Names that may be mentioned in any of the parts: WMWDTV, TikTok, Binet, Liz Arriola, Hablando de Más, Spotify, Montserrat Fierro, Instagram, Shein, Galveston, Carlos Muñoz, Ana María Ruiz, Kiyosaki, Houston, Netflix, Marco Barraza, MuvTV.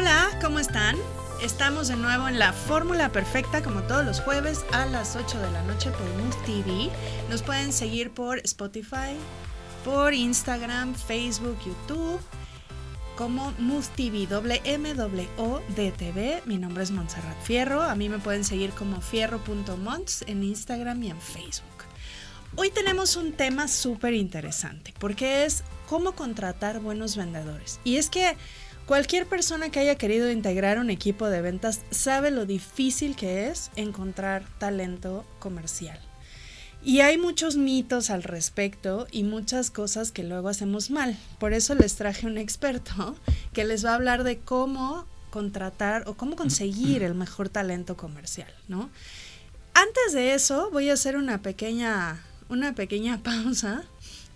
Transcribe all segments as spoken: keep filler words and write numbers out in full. Hola, ¿cómo están? Estamos de nuevo en la Fórmula Perfecta, como todos los jueves a las ocho de la noche por MuvTV. Nos pueden seguir por Spotify, por Instagram, Facebook, YouTube, como MuvTV, W M W D T V. Mi nombre es Montserrat Fierro. A mí me pueden seguir como fierro punto monts en Instagram y en Facebook. Hoy tenemos un tema súper interesante, porque es cómo contratar buenos vendedores. Y es que cualquier persona que haya querido integrar un equipo de ventas sabe lo difícil que es encontrar talento comercial. Y hay muchos mitos al respecto y muchas cosas que luego hacemos mal. Por eso les traje un experto que les va a hablar de cómo contratar o cómo conseguir el mejor talento comercial, ¿no? Antes de eso, voy a hacer una pequeña... una pequeña pausa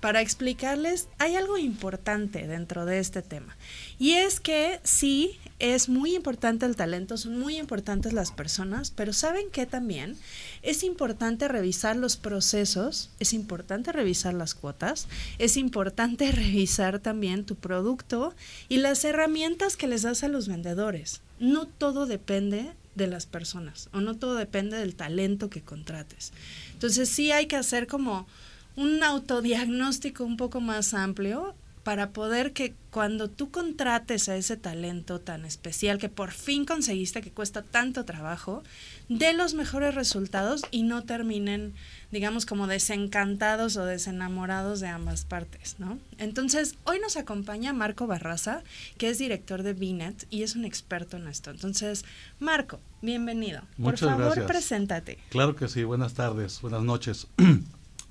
para explicarles, hay algo importante dentro de este tema, y es que sí, es muy importante el talento, son muy importantes las personas, pero ¿saben qué también? Es importante revisar los procesos, es importante revisar las cuotas, es importante revisar también tu producto y las herramientas que les das a los vendedores. No todo depende de las personas, o no todo depende del talento que contrates. Entonces sí hay que hacer como un autodiagnóstico un poco más amplio para poder que cuando tú contrates a ese talento tan especial que por fin conseguiste, que cuesta tanto trabajo, dé los mejores resultados y no terminen, digamos, como desencantados o desenamorados de ambas partes, ¿no? Entonces, hoy nos acompaña Marco Barraza, que es director de Binet y es un experto en esto. Entonces, Marco, bienvenido. Muchas gracias. Por favor, preséntate. Claro que sí. Buenas tardes, buenas noches.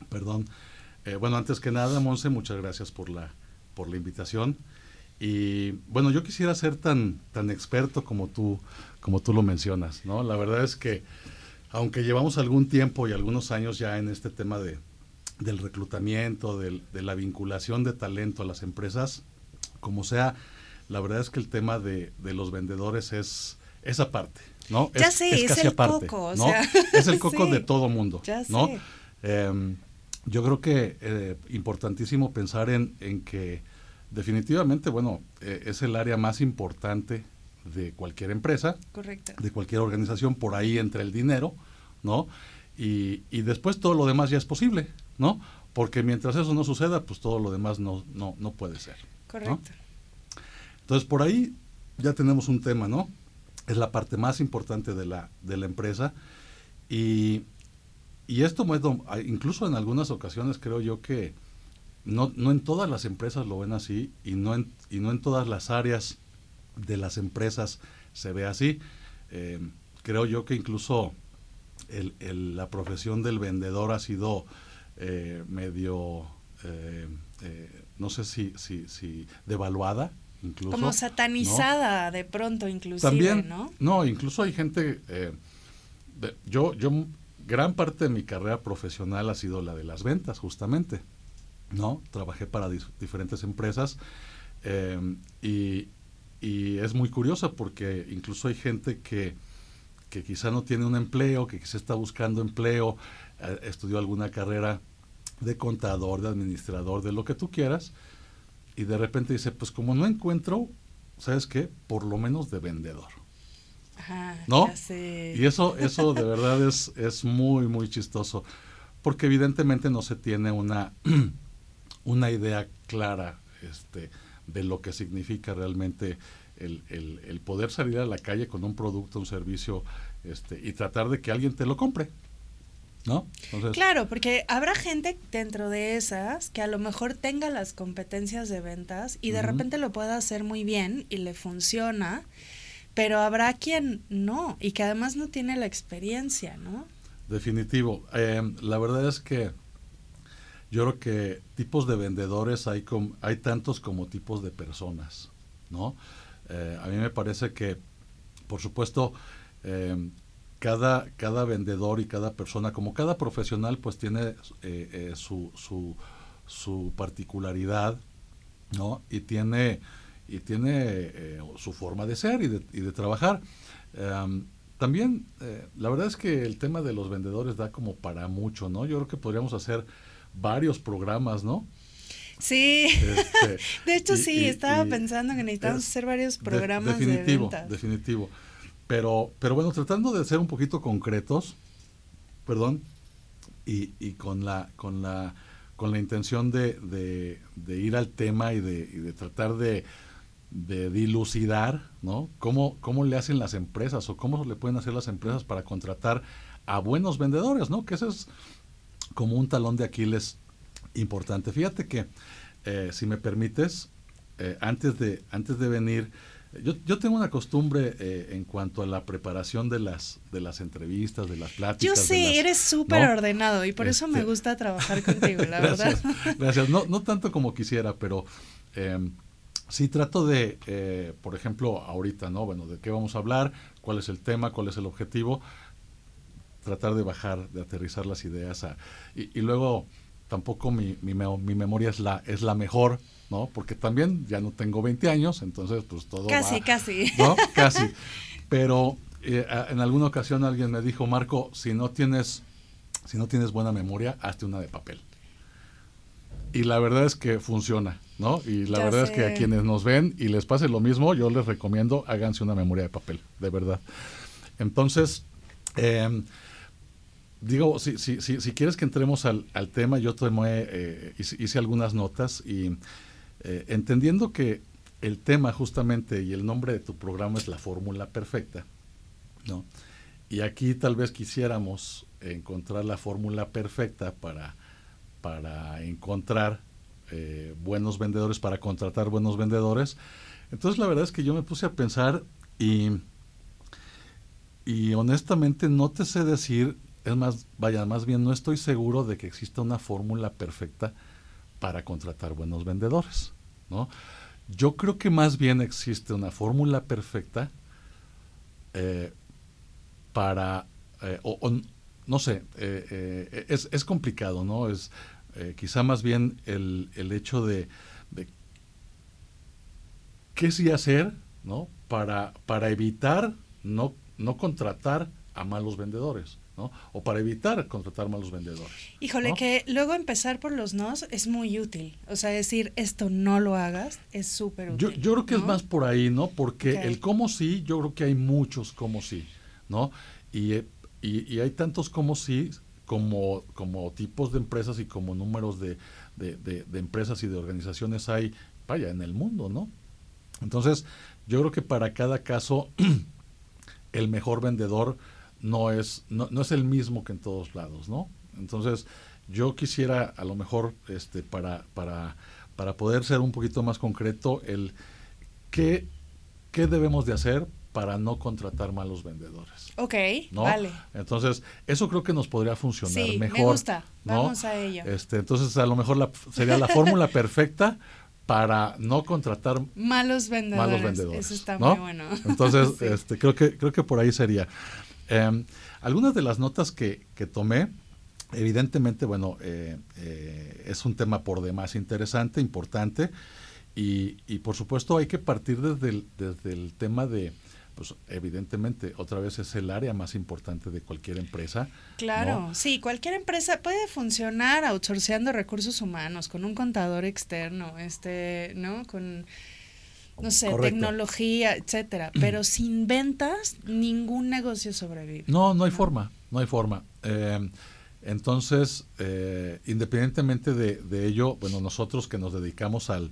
Perdón. Eh, bueno, antes que nada, Monse, muchas gracias por la por la invitación. Y bueno, yo quisiera ser tan tan experto como tú como tú lo mencionas, ¿no? La verdad es que aunque llevamos algún tiempo y algunos años ya en este tema de del reclutamiento, del, de la vinculación de talento a las empresas, como sea, la verdad es que el tema de, de los vendedores es esa parte, ¿no? Ya es, sé, es, es casi el aparte, coco, ¿no? O sea, es el coco sí, de todo mundo, ya ¿no? Sé. Eh, yo creo que eh, importantísimo pensar en, en que definitivamente, bueno, eh, es el área más importante de cualquier empresa, correcto, de cualquier organización, por ahí entra el dinero, ¿no? Y, y después todo lo demás ya es posible, ¿no? Porque mientras eso no suceda, pues todo lo demás no, no, no puede ser, correcto, ¿no? Entonces, por ahí ya tenemos un tema, ¿no? Es la parte más importante de la, de la empresa y... Y esto, incluso en algunas ocasiones, creo yo que no, no en todas las empresas lo ven así y no en, y no en todas las áreas de las empresas se ve así. Eh, creo yo que incluso el, el, la profesión del vendedor ha sido eh, medio, eh, eh, no sé si, si, si devaluada. Incluso, como satanizada, ¿no? De pronto, inclusive. También, ¿no? No, incluso hay gente... Eh, de, yo yo... Gran parte de mi carrera profesional ha sido la de las ventas, justamente, ¿no? Trabajé para dis- diferentes empresas eh, y, y es muy curiosa porque incluso hay gente que, que quizá no tiene un empleo, que quizá está buscando empleo, eh, estudió alguna carrera de contador, de administrador, de lo que tú quieras, y de repente dice, pues como no encuentro, ¿sabes qué? Por lo menos de vendedor. Ajá, ¿no? Y eso, eso de verdad es, es muy, muy chistoso, porque evidentemente no se tiene una, una idea clara este, de lo que significa realmente el, el, el poder salir a la calle con un producto, un servicio, este, y tratar de que alguien te lo compre, ¿no? Entonces, claro, porque habrá gente dentro de esas que a lo mejor tenga las competencias de ventas y de uh-huh. repente lo pueda hacer muy bien y le funciona. Pero habrá quien no, y que además no tiene la experiencia, ¿no? Definitivo. Eh, la verdad es que yo creo que tipos de vendedores hay, com, hay tantos como tipos de personas, ¿no? Eh, a mí me parece que, por supuesto, eh, cada, cada vendedor y cada persona, como cada profesional, pues tiene eh, eh, su, su, su particularidad, ¿no? Y tiene... y tiene eh, su forma de ser y de, y de trabajar. Um, también, eh, la verdad es que el tema de los vendedores da como para mucho, ¿no? Yo creo que podríamos hacer varios programas, ¿no? Sí, este, de hecho y, sí, y, estaba y pensando que necesitamos hacer varios programas de, definitivo, de ventas. Definitivo, pero, pero bueno, tratando de ser un poquito concretos, perdón, y, y con la con la con la intención de, de, de ir al tema y de, y de tratar de, de dilucidar, ¿no? ¿Cómo, cómo le hacen las empresas o cómo le pueden hacer las empresas para contratar a buenos vendedores, ¿no? Que eso es como un talón de Aquiles importante. Fíjate que, eh, si me permites, eh, antes de antes de venir, yo, yo tengo una costumbre eh, en cuanto a la preparación de las de las entrevistas, de las pláticas. Yo sé, de las, eres súper ¿no? ordenado y por este, eso me gusta trabajar contigo, la gracias, verdad. Gracias, no, no tanto como quisiera, pero eh, sí trato de, eh, por ejemplo, ahorita, ¿no? Bueno, ¿de qué vamos a hablar? ¿Cuál es el tema? ¿Cuál es el objetivo? Tratar de bajar, de aterrizar las ideas a, y, y luego... Tampoco mi, mi, mi memoria es la es la mejor, ¿no? Porque también ya no tengo veinte años, entonces pues todo casi, va, casi. ¿No? Casi. Pero eh, en alguna ocasión alguien me dijo, Marco, si no tienes si no tienes buena memoria, hazte una de papel. Y la verdad es que funciona, ¿no? Y la ya verdad sé. Es que a quienes nos ven y les pase lo mismo, yo les recomiendo, háganse una memoria de papel, de verdad. Entonces, eh, digo, si, si, si, si quieres que entremos al, al tema, yo tomé, eh, hice, hice algunas notas y eh, entendiendo que el tema justamente y el nombre de tu programa es la fórmula perfecta, ¿no? Y aquí tal vez quisiéramos encontrar la fórmula perfecta para, para encontrar eh, buenos vendedores, para contratar buenos vendedores. Entonces la verdad es que yo me puse a pensar y, y honestamente no te sé decir... Es más, vaya, más bien no estoy seguro de que exista una fórmula perfecta para contratar buenos vendedores, ¿no? Yo creo que más bien existe una fórmula perfecta eh, para, eh, o, o, no sé, eh, eh, es, es complicado, ¿no? Es eh, quizá más bien el, el hecho de, de qué sí hacer, ¿no? Para, para evitar no, no contratar a malos vendedores. ¿No? O para evitar contratar malos vendedores. Híjole, ¿no? Que luego empezar por los nos es muy útil. O sea, decir, esto no lo hagas es súper útil. Yo, yo creo que ¿no? es más por ahí, ¿no? Porque okay. el cómo sí, yo creo que hay muchos cómo sí, ¿no? Y, y, y hay tantos cómo sí como, como tipos de empresas y como números de, de, de, de empresas y de organizaciones hay, vaya, en el mundo, ¿no? Entonces, yo creo que para cada caso, el mejor vendedor... no es no, no es el mismo que en todos lados, ¿no? Entonces, yo quisiera a lo mejor este para para para poder ser un poquito más concreto el qué qué debemos de hacer para no contratar malos vendedores. Ok, ¿no? Vale. Entonces, eso creo que nos podría funcionar sí, mejor. Sí, me gusta. ¿No? Vamos a ello. Este, entonces, a lo mejor la, sería la fórmula perfecta para no contratar malos vendedores. Malos vendedores. Eso está ¿no? muy bueno. Entonces, sí. este creo que creo que por ahí sería Eh, algunas de las notas que, que tomé, evidentemente, bueno, eh, eh, es un tema por demás interesante, importante, y, y por supuesto hay que partir desde el, desde el tema de, pues evidentemente, otra vez es el área más importante de cualquier empresa. Claro, ¿no? Sí, cualquier empresa puede funcionar outsourceando recursos humanos, con un contador externo, este, ¿no? Con... no sé, correcto. Tecnología, etcétera, pero sin ventas ningún negocio sobrevive. No, no hay no. forma, no hay forma. Eh, entonces, eh, independientemente de, de ello, bueno, nosotros que nos dedicamos al,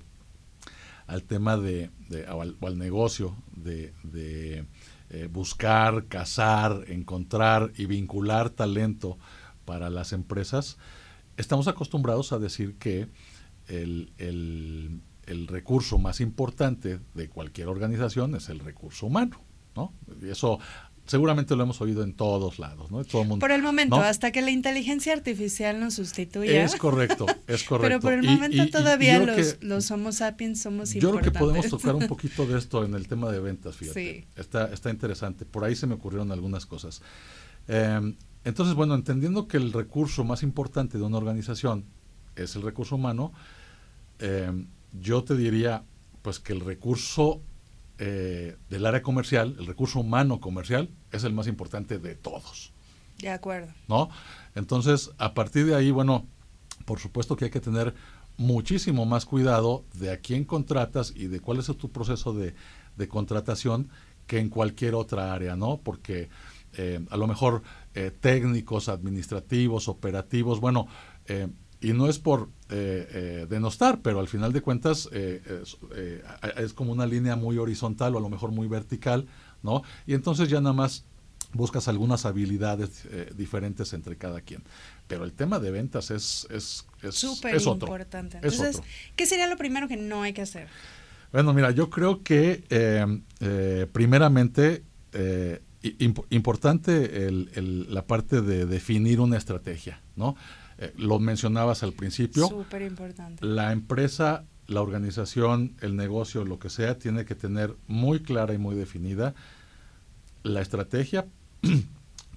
al tema de, de al, al negocio, de, de eh, buscar, cazar, encontrar y vincular talento para las empresas, estamos acostumbrados a decir que el... el el recurso más importante de cualquier organización es el recurso humano, ¿no? Y eso seguramente lo hemos oído en todos lados, ¿no? Todo el mundo, por el momento, ¿no? Hasta que la inteligencia artificial nos sustituya. Es correcto, es correcto. Pero por el momento y, y, todavía y los, que, los Homo sapiens somos yo importantes. Yo creo que podemos tocar un poquito de esto en el tema de ventas, fíjate. Sí. Está, está interesante. Por ahí se me ocurrieron algunas cosas. Eh, entonces, bueno, entendiendo que el recurso más importante de una organización es el recurso humano, eh, yo te diría, pues, que el recurso eh, del área comercial, el recurso humano comercial, es el más importante de todos. De acuerdo. ¿No? Entonces, a partir de ahí, bueno, por supuesto que hay que tener muchísimo más cuidado de a quién contratas y de cuál es tu proceso de, de contratación que en cualquier otra área, ¿no? Porque eh, a lo mejor eh, técnicos, administrativos, operativos, bueno, eh, y no es por eh, eh, denostar, pero al final de cuentas eh, es, eh, es como una línea muy horizontal o a lo mejor muy vertical, ¿no? Y entonces ya nada más buscas algunas habilidades eh, diferentes entre cada quien. Pero el tema de ventas es, es, es, Súper es otro. Importante. Entonces, es otro. ¿Qué sería lo primero que no hay que hacer? Bueno, mira, yo creo que eh, eh, primeramente eh, imp- importante el, el, la parte de definir una estrategia, ¿no? Eh, lo mencionabas al principio. Súper importante. La empresa, la organización, el negocio, lo que sea, tiene que tener muy clara y muy definida la estrategia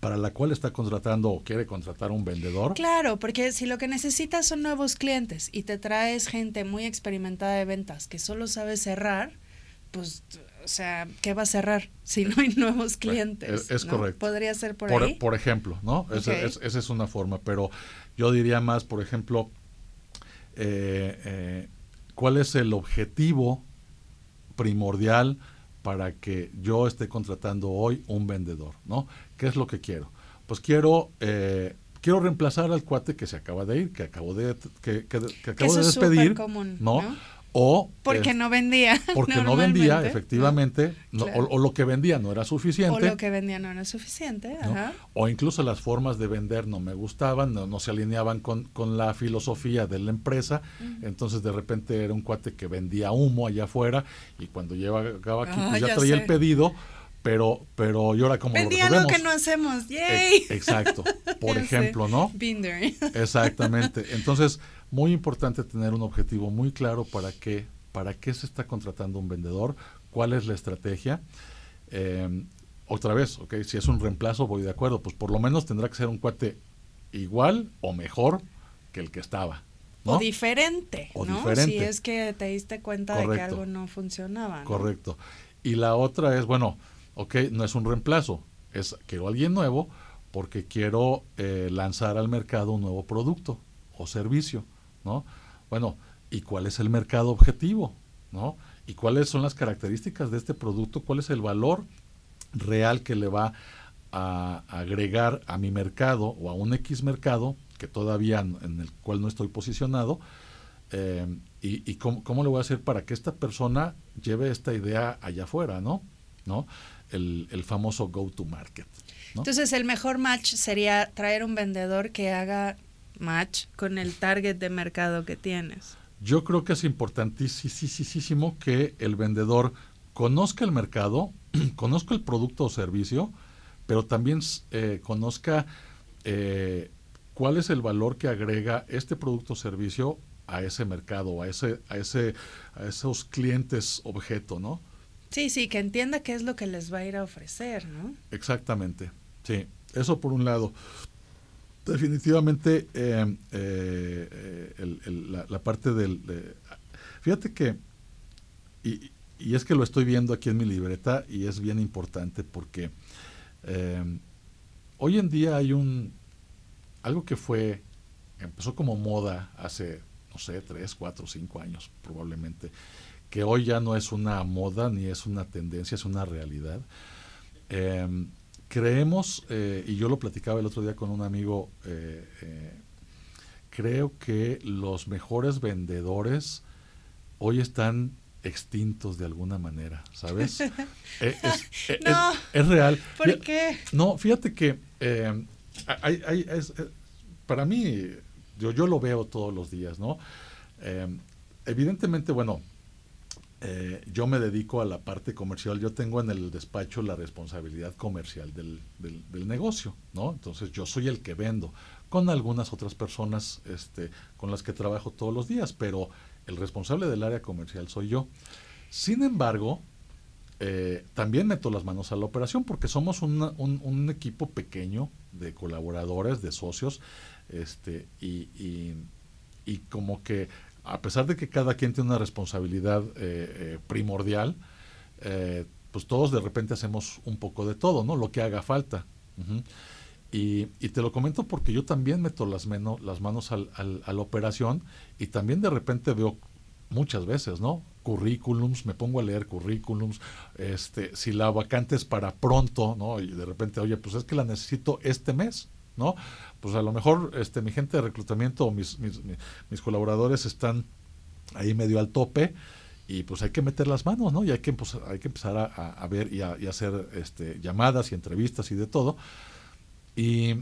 para la cual está contratando o quiere contratar un vendedor. Claro, porque si lo que necesitas son nuevos clientes y te traes gente muy experimentada de ventas que solo sabe cerrar, pues, o sea, ¿qué va a cerrar si no hay nuevos clientes? Es, es ¿no? correcto. Podría ser por, por ahí. Por ejemplo, ¿no? Esa, okay. es, esa es una forma, pero yo diría más, por ejemplo, eh, eh, ¿cuál es el objetivo primordial para que yo esté contratando hoy un vendedor, ¿no? ¿Qué es lo que quiero? Pues quiero eh, quiero reemplazar al cuate que se acaba de ir, que acabo de que, que, que acabo de despedir, común, ¿no? ¿no? O porque es, no vendía, porque no vendía, efectivamente, no, claro. o, o lo que vendía no era suficiente, o lo que vendía no era suficiente, ¿no? Ajá. O incluso las formas de vender no me gustaban, no, no se alineaban con, con la filosofía de la empresa, uh-huh. Entonces de repente era un cuate que vendía humo allá afuera y cuando llegaba aquí oh, pues ya, ya traía sé. el pedido, pero pero yo ahora como vendía lo, lo que no hacemos, ¡yay! E- exacto, por ejemplo, sé. ¿no? Binder. Exactamente, entonces muy importante tener un objetivo muy claro para qué, para qué se está contratando un vendedor, cuál es la estrategia. Eh, otra vez, okay, si es un reemplazo, voy de acuerdo, pues por lo menos tendrá que ser un cuate igual o mejor que el que estaba, ¿no? O diferente, o ¿no? Diferente. Si es que te diste cuenta Correcto. de que algo no funcionaba, ¿no? Correcto. Y la otra es, bueno, okay, no es un reemplazo, es quiero a alguien nuevo porque quiero eh, lanzar al mercado un nuevo producto o servicio, ¿no? Bueno, ¿y cuál es el mercado objetivo, ¿no? ¿Y cuáles son las características de este producto? ¿Cuál es el valor real que le va a agregar a mi mercado o a un X mercado que todavía en el cual no estoy posicionado? Eh, ¿Y, y cómo, cómo le voy a hacer para que esta persona lleve esta idea allá afuera, ¿no? ¿No? El, el famoso go-to-market, ¿no? Entonces, el mejor match sería traer un vendedor que haga match con el target de mercado que tienes. Yo creo que es importantísimo que el vendedor conozca el mercado, conozca el producto o servicio, pero también eh, conozca eh, cuál es el valor que agrega este producto o servicio a ese mercado, a ese, a ese, a esos clientes objeto, ¿no? Sí, sí, que entienda qué es lo que les va a ir a ofrecer, ¿no? Exactamente, sí. Eso por un lado. Definitivamente eh, eh, el, el, la, la parte del... De, fíjate que, y, y es que lo estoy viendo aquí en mi libreta y es bien importante porque eh, hoy en día hay un... algo que fue, empezó como moda hace, no sé, tres, cuatro, cinco años probablemente, que hoy ya no es una moda ni es una tendencia, es una realidad. Eh, Creemos, eh, y yo lo platicaba el otro día con un amigo, eh, eh, creo que los mejores vendedores hoy están extintos de alguna manera, ¿sabes? eh, es, eh, no, es, es real. ¿Por Mira, qué? No, fíjate que eh, hay, hay, es, para mí, yo, yo lo veo todos los días, ¿no? Eh, evidentemente, bueno, Eh, yo me dedico a la parte comercial, yo tengo en el despacho la responsabilidad comercial del, del, del negocio, ¿no? Entonces yo soy el que vendo, con algunas otras personas este, con las que trabajo todos los días, pero el responsable del área comercial soy yo. Sin embargo, eh, también meto las manos a la operación porque somos una, un, un equipo pequeño de colaboradores, de socios, este, y, y, y como que... A pesar de que cada quien tiene una responsabilidad eh, eh, primordial, eh, pues todos de repente hacemos un poco de todo, ¿no? Lo que haga falta. Uh-huh. Y, y te lo comento porque yo también meto las, meno, las manos al, al, a la operación, y también de repente veo muchas veces, ¿no?, currículums, me pongo a leer currículums, este, si la vacante es para pronto, ¿no?, y de repente, oye, pues es que la necesito este mes, ¿no? Pues a lo mejor este mi gente de reclutamiento o mis, mis, mis, mis colaboradores están ahí medio al tope, y pues hay que meter las manos, ¿no? Y hay que, pues, hay que empezar a, a, a ver y a y hacer este, llamadas y entrevistas y de todo. Y,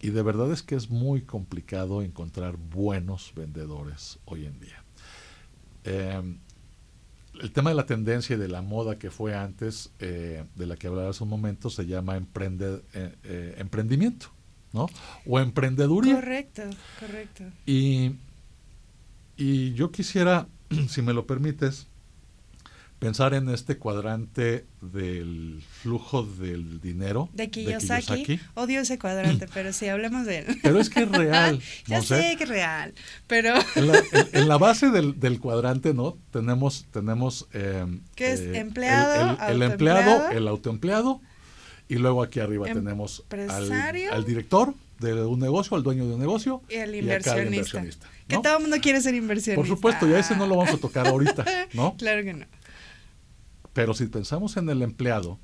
y de verdad es que es muy complicado encontrar buenos vendedores hoy en día. Eh, el tema de la tendencia y de la moda que fue antes, eh, de la que hablaba hace un momento, se llama emprende, eh, eh, emprendimiento, ¿no? O emprendeduría. Correcto, correcto. Y, y yo quisiera, si me lo permites, pensar en este cuadrante del flujo del dinero. De Kiyosaki. De Kiyosaki. Odio ese cuadrante, pero sí, hablemos de él. Pero es que es real. Ya Montserrat. Sé que es real, pero... En la, en, en la base del, del cuadrante, ¿no?, tenemos... tenemos eh, ¿qué es? Eh, empleado, el, el, el empleado, el autoempleado, y luego aquí arriba tenemos al, al director de un negocio, al dueño de un negocio, y el inversionista. Y acá el inversionista, ¿no? Que todo el mundo quiere ser inversionista. Por supuesto, ya ese no lo vamos a tocar ahorita, ¿no? Claro que no. Pero si pensamos en el empleado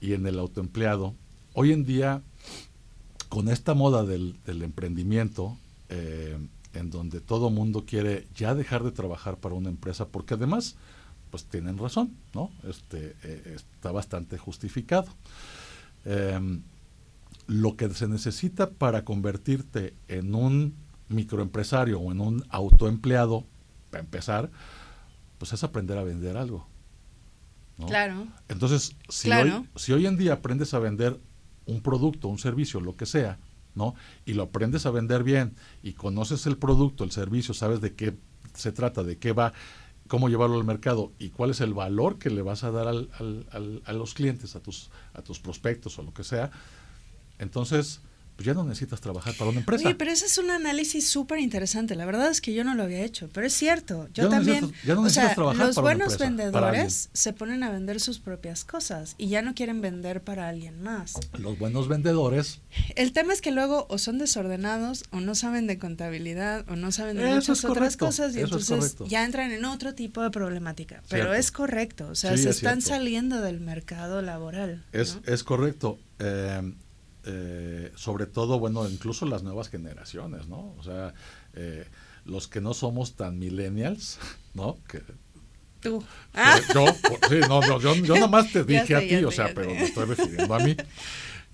y en el autoempleado, hoy en día, con esta moda del, del emprendimiento, eh, en donde todo mundo quiere ya dejar de trabajar para una empresa, porque además, pues tienen razón, ¿no? Este, eh, está bastante justificado. Eh, lo que se necesita para convertirte en un microempresario o en un autoempleado, para empezar, pues es aprender a vender algo, ¿no? Claro. Entonces, si, claro. Hoy, si hoy en día aprendes a vender un producto, un servicio, lo que sea, ¿no?, y lo aprendes a vender bien, y conoces el producto, el servicio, sabes de qué se trata, de qué va, cómo llevarlo al mercado y cuál es el valor que le vas a dar al, al, al, a los clientes, a tus, a tus prospectos o lo que sea, entonces... pues ya no necesitas trabajar para una empresa. Oye, pero ese es un análisis súper interesante. La verdad es que yo no lo había hecho, pero es cierto. Yo ya también, no ya no o sea, los buenos empresa, vendedores se ponen a vender sus propias cosas y ya no quieren vender para alguien más. Los buenos vendedores. El tema es que luego o son desordenados o no saben de contabilidad o no saben de eso muchas correcto, otras cosas, y entonces ya entran en otro tipo de problemática. Pero cierto. Es correcto, o sea, sí, se es están cierto. Saliendo del mercado laboral. Es, ¿no? es correcto. Eh, Eh, sobre todo, bueno, incluso las nuevas generaciones, ¿no? O sea, eh, los que no somos tan millennials, ¿no? Que, Tú. Que, ah. Yo, por, sí, no, yo, yo, yo nada más te dije sé, a ti, o sé, sea, pero sé. Me estoy refiriendo a mí.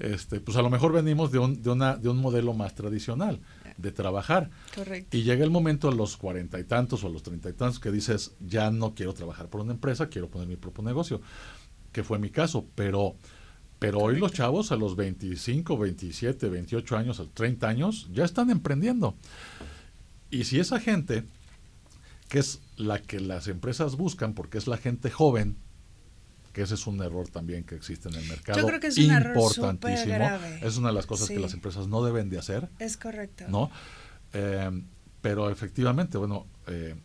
Este, pues a lo mejor venimos de un, de una, de un modelo más tradicional, de trabajar. Correcto. Y llega el momento a los cuarenta y tantos o a los treinta y tantos que dices, ya no quiero trabajar por una empresa, quiero poner mi propio negocio, que fue mi caso, pero... Pero correcto. Hoy los chavos a los veinticinco, veintisiete, veintiocho años, a los treinta años, ya están emprendiendo. Y si esa gente, que es la que las empresas buscan, porque es la gente joven, que ese es un error también que existe en el mercado. Yo creo que es un error súper grave. Es una de las cosas sí. que las empresas no deben de hacer. Es correcto. ¿No? Eh, pero efectivamente, bueno, eh,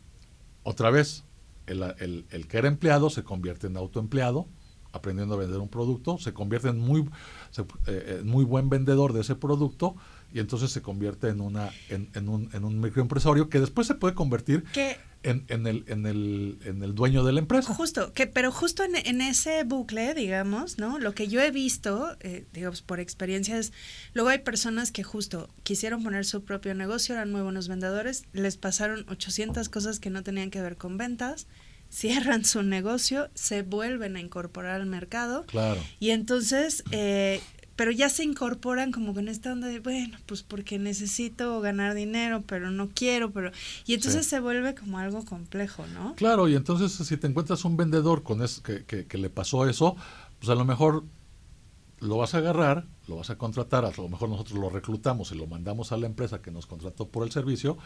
otra vez, el, el, el que era empleado se convierte en autoempleado, aprendiendo a vender un producto, se convierte en muy, se, eh, muy buen vendedor de ese producto, y entonces se convierte en una en, en un en un microempresario que después se puede convertir que, en, en el en el en el dueño de la empresa. Justo, que pero justo en, en ese bucle, digamos, ¿no? Lo que yo he visto, eh, digamos, por experiencias, luego hay personas que justo quisieron poner su propio negocio, eran muy buenos vendedores, les pasaron ochocientas cosas que no tenían que ver con ventas, cierran su negocio, se vuelven a incorporar al mercado. Claro. Y entonces, eh, pero ya se incorporan como con esta onda de, bueno, pues porque necesito ganar dinero, pero no quiero, pero... Y entonces sí. se vuelve como algo complejo, ¿no? Claro, y entonces si te encuentras un vendedor con es, que, que, que le pasó eso, pues a lo mejor lo vas a agarrar, lo vas a contratar, a lo mejor nosotros lo reclutamos y lo mandamos a la empresa que nos contrató por el servicio,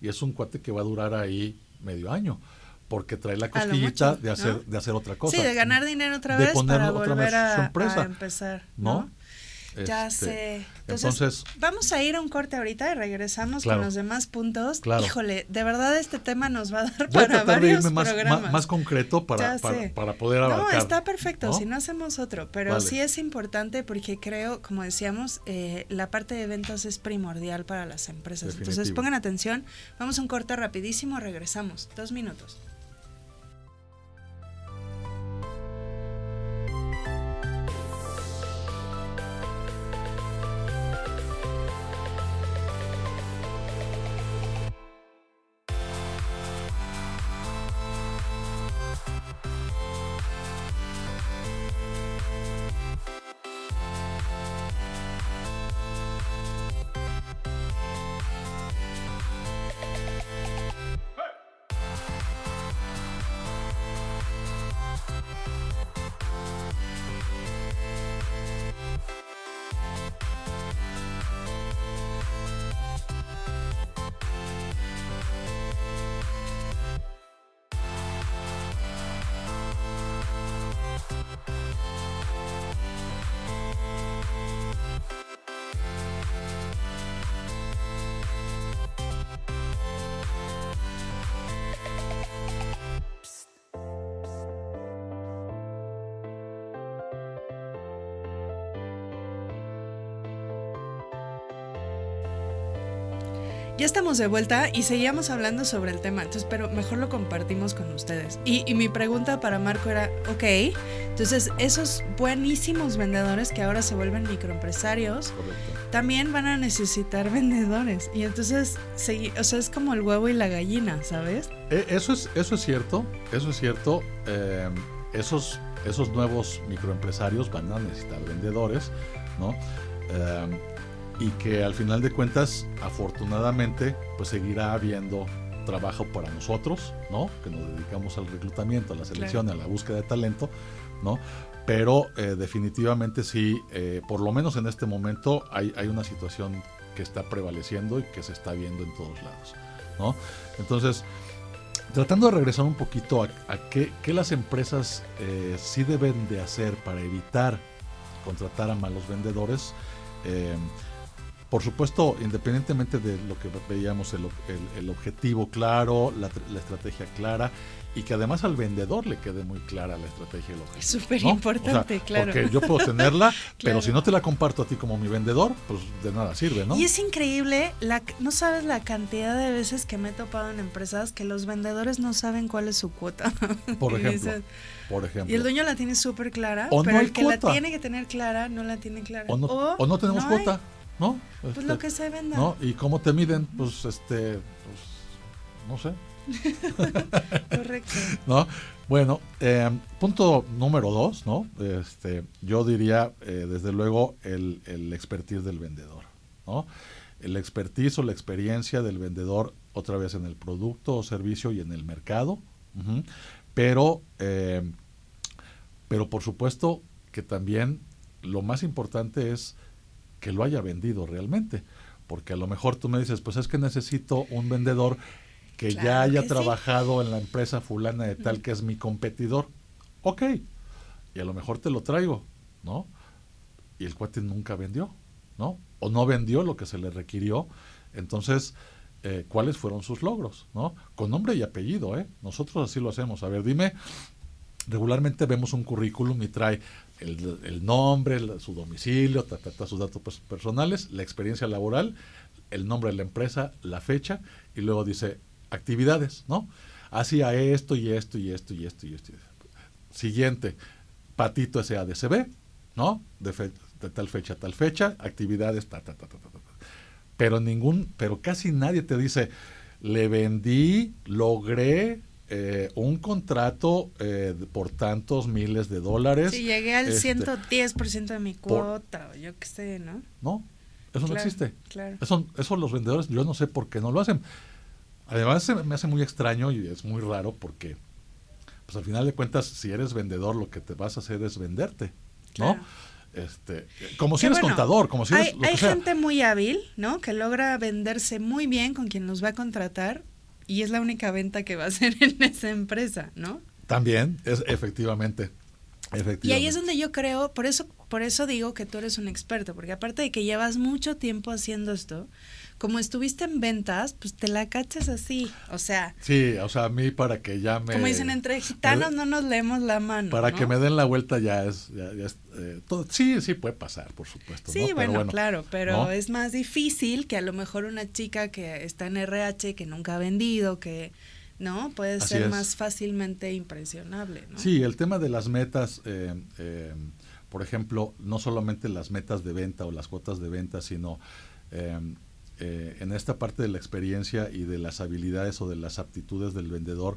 y es un cuate que va a durar ahí medio año. Porque trae la cosquillita mucho, de hacer ¿no? de hacer otra cosa. Sí, de ganar dinero otra vez para volver a, a empezar, ¿no? ¿no? Ya este, sé. Entonces, entonces, vamos a ir a un corte ahorita y regresamos, claro, con los demás puntos. Claro. Híjole, de verdad este tema nos va a dar Voy para a varios de irme programas. Más, más, más concreto para, para, para poder abarcar. No, está perfecto, ¿no? Si no hacemos otro, pero vale, sí es importante porque creo, como decíamos, eh, la parte de ventas es primordial para las empresas. Definitivo. Entonces pongan atención, vamos a un corte rapidísimo, regresamos, dos minutos. Ya estamos de vuelta y seguíamos hablando sobre el tema, entonces, pero mejor lo compartimos con ustedes. Y, y mi pregunta para Marco era, ok, entonces esos buenísimos vendedores que ahora se vuelven microempresarios, correcto, también van a necesitar vendedores. Y entonces, se, o sea, es como el huevo y la gallina, ¿sabes? Eh, eso es, eso es cierto, eso es cierto. Eh, esos, esos nuevos microempresarios van a necesitar vendedores, ¿no? Eh, y que al final de cuentas, afortunadamente, pues seguirá habiendo trabajo para nosotros, ¿no? Que nos dedicamos al reclutamiento, a la selección, claro, a la búsqueda de talento, ¿no? Pero eh, definitivamente sí, eh, por lo menos en este momento hay, hay una situación que está prevaleciendo y que se está viendo en todos lados, ¿no? Entonces, tratando de regresar un poquito a, a qué, qué las empresas eh, sí deben de hacer para evitar contratar a malos vendedores, eh, por supuesto, independientemente de lo que veíamos, el, el, el objetivo claro, la, la estrategia clara, y que además al vendedor le quede muy clara la estrategia y el objetivo. Es súper importante, ¿no? O sea, claro. Porque yo puedo tenerla, claro, pero si no te la comparto a ti como mi vendedor, pues de nada sirve, ¿no? Y es increíble, la, no sabes la cantidad de veces que me he topado en empresas que los vendedores no saben cuál es su cuota. Por ejemplo. Dices, por ejemplo. Y el dueño la tiene súper clara, o pero no el que cuota. La tiene que tener clara no la tiene clara. O no, o, o no tenemos no cuota. Hay, ¿no? Pues este, lo que se venda. ¿No? ¿Y cómo te miden? Pues, este, pues, no sé. Correcto. ¿No? Bueno, eh, punto número dos, ¿no? Este, yo diría, eh, desde luego, el, el expertise del vendedor, ¿no? El expertise o la experiencia del vendedor, otra vez, en el producto o servicio y en el mercado, uh-huh, pero, eh, pero, por supuesto, que también lo más importante es que lo haya vendido realmente, porque a lo mejor tú me dices, pues es que necesito un vendedor que claro ya haya que trabajado sí en la empresa fulana de tal que es mi competidor, ok, y a lo mejor te lo traigo, ¿no? Y el cuate nunca vendió, ¿no? O no vendió lo que se le requirió, entonces, eh, ¿cuáles fueron sus logros, no? Con nombre y apellido, ¿eh? Nosotros así lo hacemos, a ver, dime. Regularmente vemos un currículum y trae el, el nombre, el, su domicilio, ta, ta, ta, sus datos personales, la experiencia laboral, el nombre de la empresa, la fecha, y luego dice actividades, ¿no? Hacía esto y esto y esto y esto y esto. Siguiente, Patito S A D C B, ¿no? De, fe, de tal fecha, tal fecha, actividades, ta, ta, ta, ta, ta, ta. Pero ningún, pero casi nadie te dice, le vendí, logré, Eh, un contrato eh, por tantos miles de dólares. Si llegué al este, ciento diez por ciento de mi cuota, por, o yo qué sé, ¿no? No, eso claro, no existe. Claro. Eso, eso los vendedores, yo no sé por qué no lo hacen. Además, se me hace muy extraño y es muy raro porque, pues al final de cuentas, si eres vendedor, lo que te vas a hacer es venderte, ¿no? Claro. Este, como si que eres bueno, contador, como si eres hay, lo que hay sea. Gente muy hábil, ¿no? Que logra venderse muy bien con quien nos va a contratar, y es la única venta que va a hacer en esa empresa, ¿no? También, es efectivamente. Y ahí es donde yo creo, por eso, por eso digo que tú eres un experto, porque aparte de que llevas mucho tiempo haciendo esto, como estuviste en ventas, pues te la cachas así, o sea. Sí, o sea, a mí para que ya me... Como dicen, entre gitanos me, no nos leemos la mano. Para ¿no? que me den la vuelta ya es... Ya, ya es eh, todo, sí, sí puede pasar, por supuesto. Sí, ¿no? Pero bueno, bueno, claro, pero ¿no? es más difícil que a lo mejor una chica que está en R H, que nunca ha vendido, que... ¿no? Puede Así ser es. Más fácilmente impresionable, ¿no? Sí, el tema de las metas, eh, eh, por ejemplo, no solamente las metas de venta o las cuotas de venta, sino eh, eh, en esta parte de la experiencia y de las habilidades o de las aptitudes del vendedor,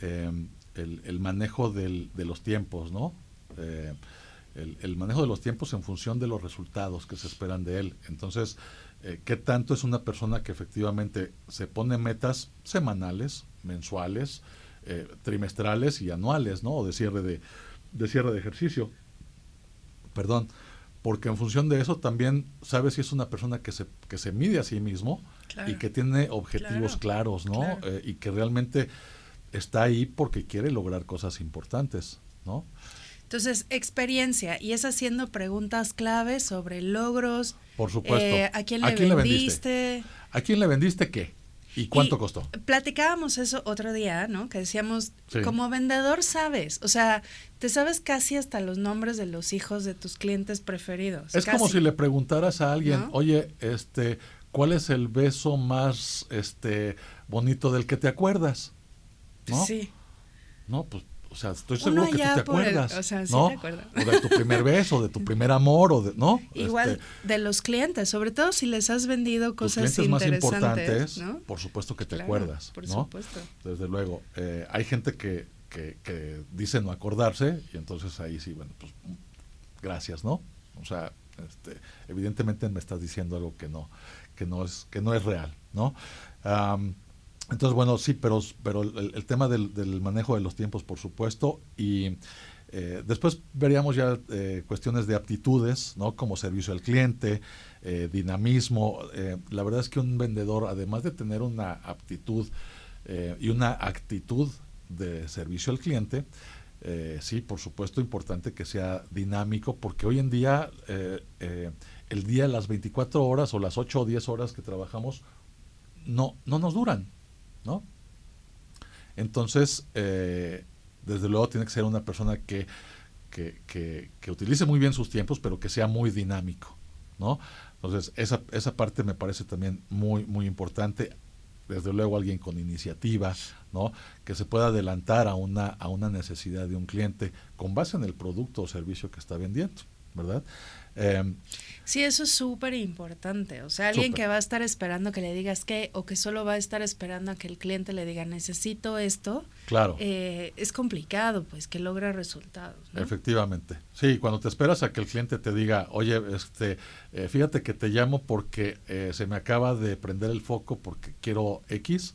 eh, el, el manejo del, de los tiempos, ¿no? Eh, el, el manejo de los tiempos en función de los resultados que se esperan de él. Entonces, eh, ¿qué tanto es una persona que efectivamente se pone metas semanales, mensuales, eh, trimestrales y anuales, ¿no? O de cierre de, de cierre de ejercicio. Perdón, porque en función de eso también sabes si es una persona que se, que se mide a sí mismo, claro, y que tiene objetivos claro, claros, ¿no? Claro. Eh, y que realmente está ahí porque quiere lograr cosas importantes, ¿no? Entonces, experiencia, y es haciendo preguntas claves sobre logros. Por supuesto. Eh, ¿A quién le ¿A quién vendiste? ¿A quién le vendiste qué? ¿Y cuánto y costó? Platicábamos eso otro día, ¿no? Que decíamos, sí, como vendedor sabes, o sea, te sabes casi hasta los nombres de los hijos de tus clientes preferidos. Es casi como si le preguntaras a alguien, ¿no? Oye, este, ¿cuál es el beso más este bonito del que te acuerdas? ¿No? Sí. No, pues, o sea, estoy seguro que tú te acuerdas, el, o sea, sí, ¿no? te acuerdo. O de tu primer beso, de tu primer amor, o de, ¿no? Igual este, de los clientes, sobre todo si les has vendido cosas interesantes. Los clientes más importantes, ¿no? Por supuesto que te claro, acuerdas, por ¿no? supuesto. Desde luego, eh, hay gente que, que, que dice no acordarse, y entonces ahí sí, bueno, pues, gracias, ¿no? O sea, este, evidentemente me estás diciendo algo que no, que no es, que no es real, ¿no? Um, Entonces, bueno, sí, pero, pero el, el tema del, del manejo de los tiempos, por supuesto, y eh, después veríamos ya eh, cuestiones de aptitudes, ¿no? Como servicio al cliente, eh, dinamismo. Eh, la verdad es que un vendedor, además de tener una aptitud eh, y una actitud de servicio al cliente, eh, sí, por supuesto, importante que sea dinámico, porque hoy en día, eh, eh, el día, las veinticuatro horas o las ocho o diez horas que trabajamos, no, no nos duran, ¿no? Entonces, eh, desde luego tiene que ser una persona que, que, que, que utilice muy bien sus tiempos, pero que sea muy dinámico, ¿no? Entonces, esa, esa parte me parece también muy, muy importante. Desde luego, alguien con iniciativa, ¿no? Que se pueda adelantar a una, a una necesidad de un cliente con base en el producto o servicio que está vendiendo, ¿verdad? Eh, sí, eso es súper importante. O sea, alguien super. que va a estar esperando que le digas qué, o que solo va a estar esperando a que el cliente le diga necesito esto, claro, eh, es complicado, pues, que logre resultados, ¿no? Efectivamente. Sí, cuando te esperas a que el cliente te diga, oye, este, eh, fíjate que te llamo porque eh, se me acaba de prender el foco porque quiero X,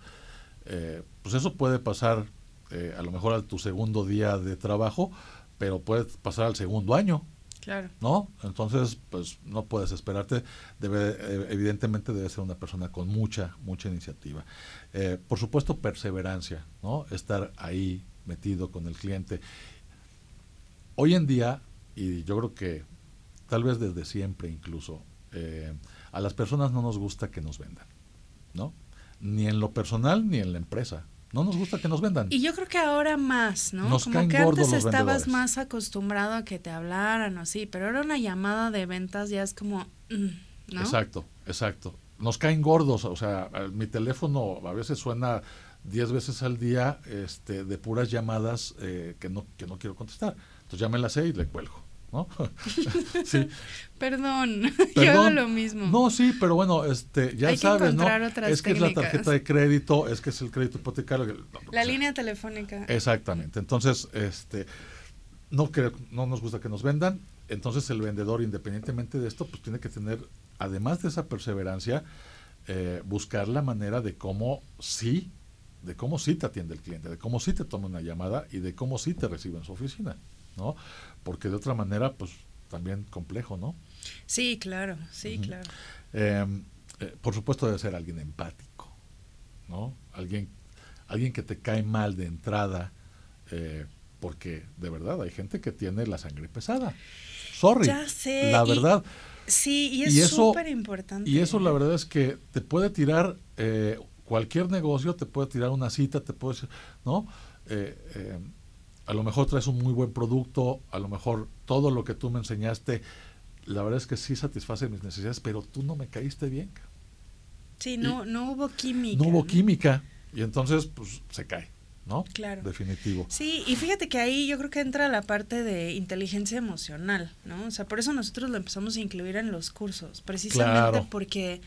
eh, pues eso puede pasar eh, a lo mejor a tu segundo día de trabajo, pero puede pasar al segundo año. Claro. ¿No? Entonces, pues no puedes esperarte. Debe, evidentemente debe ser una persona con mucha, mucha iniciativa. Eh, por supuesto, perseverancia, ¿no? Estar ahí metido con el cliente. Hoy en día, y yo creo que tal vez desde siempre incluso, eh, a las personas no nos gusta que nos vendan, ¿no? Ni en lo personal ni en la empresa. No nos gusta que nos vendan. Y yo creo que ahora más, ¿no? Nos Como que antes estabas vendedores. más acostumbrado a que te hablaran o así, pero ahora una llamada de ventas ya es como, ¿no? Exacto, exacto. Nos caen gordos, o sea, mi teléfono a veces suena diez veces al día este, de puras llamadas eh, que, no, que no quiero contestar. Entonces ya me las sé y le cuelgo, ¿no? Sí. Perdón, Perdón, yo hago lo mismo. No, sí, pero bueno, este, ya Hay sabes, ¿no? Es que técnicas. Es la tarjeta de crédito, es que es el crédito hipotecario. No, la o sea, línea telefónica. Exactamente. Entonces, este, no creo, no nos gusta que nos vendan. Entonces, el vendedor, independientemente de esto, pues tiene que tener, además de esa perseverancia, eh, buscar la manera de cómo sí, de cómo sí te atiende el cliente, de cómo sí te toma una llamada y de cómo sí te recibe en su oficina, ¿no? Porque de otra manera, pues, también complejo, ¿no? Sí, claro, sí, uh-huh. claro. Eh, eh, por supuesto debe ser alguien empático, ¿no? Alguien, alguien que te cae mal de entrada, eh, porque de verdad hay gente que tiene la sangre pesada. Sorry, ya sé, la verdad. Y, sí, y es súper importante. Y eso la verdad es que te puede tirar eh, cualquier negocio, te puede tirar una cita, te puede decir, ¿no? Eh, eh, a lo mejor traes un muy buen producto, a lo mejor todo lo que tú me enseñaste, la verdad es que sí satisface mis necesidades, pero tú no me caíste bien. Sí, no, y, no hubo química. No hubo ¿no? química, y entonces pues se cae. ¿No? Claro. Definitivo. Sí, y fíjate que ahí yo creo que entra la parte de inteligencia emocional, ¿no? O sea, por eso nosotros lo empezamos a incluir en los cursos, precisamente claro. porque,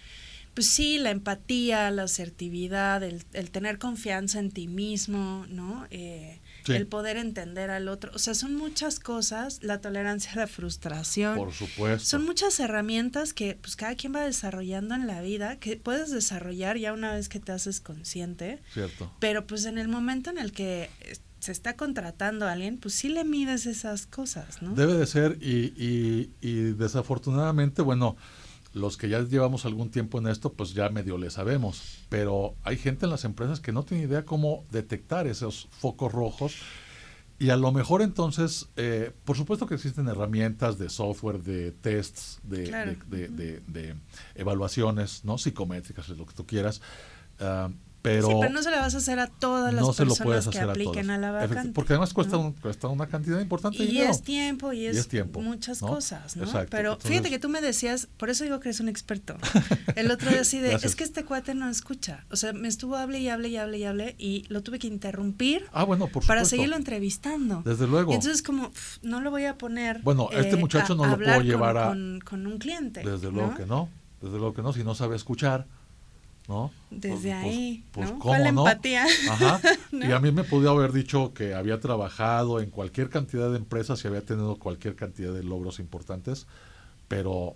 pues sí, la empatía, la asertividad, el, el tener confianza en ti mismo, ¿no? Eh, sí. El poder entender al otro, o sea, son muchas cosas, la tolerancia a la frustración. Por supuesto. Son muchas herramientas que, pues, cada quien va desarrollando en la vida, que puedes desarrollar ya una vez que te haces consciente. Cierto. Pero, pues, en el momento en el que se está contratando a alguien, pues, sí le mides esas cosas, ¿no? Debe de ser, y, y, y desafortunadamente, bueno, los que ya llevamos algún tiempo en esto, pues ya medio le sabemos, pero hay gente en las empresas que no tiene idea cómo detectar esos focos rojos, y a lo mejor entonces, eh, por supuesto que existen herramientas de software, de tests, de, claro. de, de, de, de, de evaluaciones, ¿no? Psicométricas, lo que tú quieras, uh, pero... Sí, pero no se la vas a hacer a todas las no personas que apliquen a, a la vacante. Porque además cuesta, ¿no? un, cuesta una cantidad importante de dinero. Y es tiempo, y es, y es tiempo, muchas ¿no? cosas, ¿no? Exacto. Pero entonces, fíjate que tú me decías, por eso digo que eres un experto. El otro día así de, es que este cuate no escucha. O sea, me estuvo hable y hable y hable y hable, y lo tuve que interrumpir ah, bueno, por para seguirlo entrevistando. Desde luego. Y entonces como, pff, no lo voy a poner Bueno, este eh, muchacho no a, lo puedo llevar con, a... Con, con un cliente. Desde luego ¿no? que no, desde luego que no, si no sabe escuchar. ¿No? Desde pues, ahí, pues, ¿no? ¿Cómo la no? empatía. Ajá. ¿No? Y a mí me podía haber dicho que había trabajado en cualquier cantidad de empresas y había tenido cualquier cantidad de logros importantes, pero,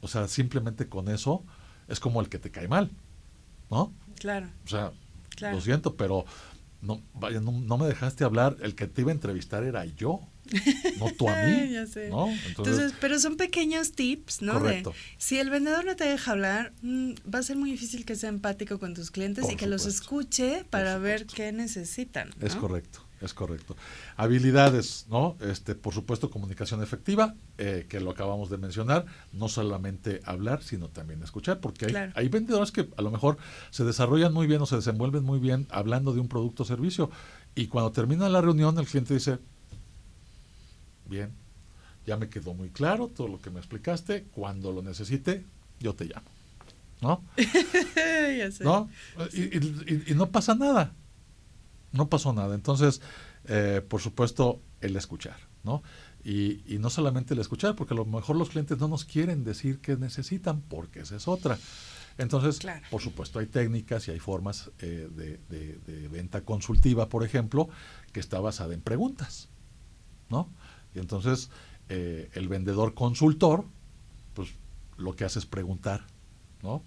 o sea, simplemente con eso es como el que te cae mal, ¿no? Claro. O sea, claro. Lo siento, pero no, vaya, no, no me dejaste hablar, el que te iba a entrevistar era yo. No tú a mí, ya sé. ¿No? Entonces, Entonces, pero son pequeños tips, ¿no? Correcto. De, si el vendedor no te deja hablar, mmm, va a ser muy difícil que sea empático con tus clientes por y que supuesto. Los escuche para ver qué necesitan, ¿no? Es correcto, es correcto. Habilidades, ¿no? Este, por supuesto, comunicación efectiva, eh, que lo acabamos de mencionar, no solamente hablar, sino también escuchar, porque hay, claro. hay vendedores que a lo mejor se desarrollan muy bien o se desenvuelven muy bien hablando de un producto o servicio, y cuando termina la reunión el cliente dice... Bien, ya me quedó muy claro todo lo que me explicaste. Cuando lo necesite, yo te llamo, ¿no? Ya sé. ¿No? Y, y, y, y no pasa nada, no pasó nada. Entonces, eh, por supuesto, el escuchar, ¿no? Y, y no solamente el escuchar, porque a lo mejor los clientes no nos quieren decir qué necesitan, porque esa es otra. Entonces, claro. por supuesto, hay técnicas y hay formas eh, de, de, de venta consultiva, por ejemplo, que está basada en preguntas, ¿no? Y entonces, eh, el vendedor consultor, pues, lo que hace es preguntar, ¿no?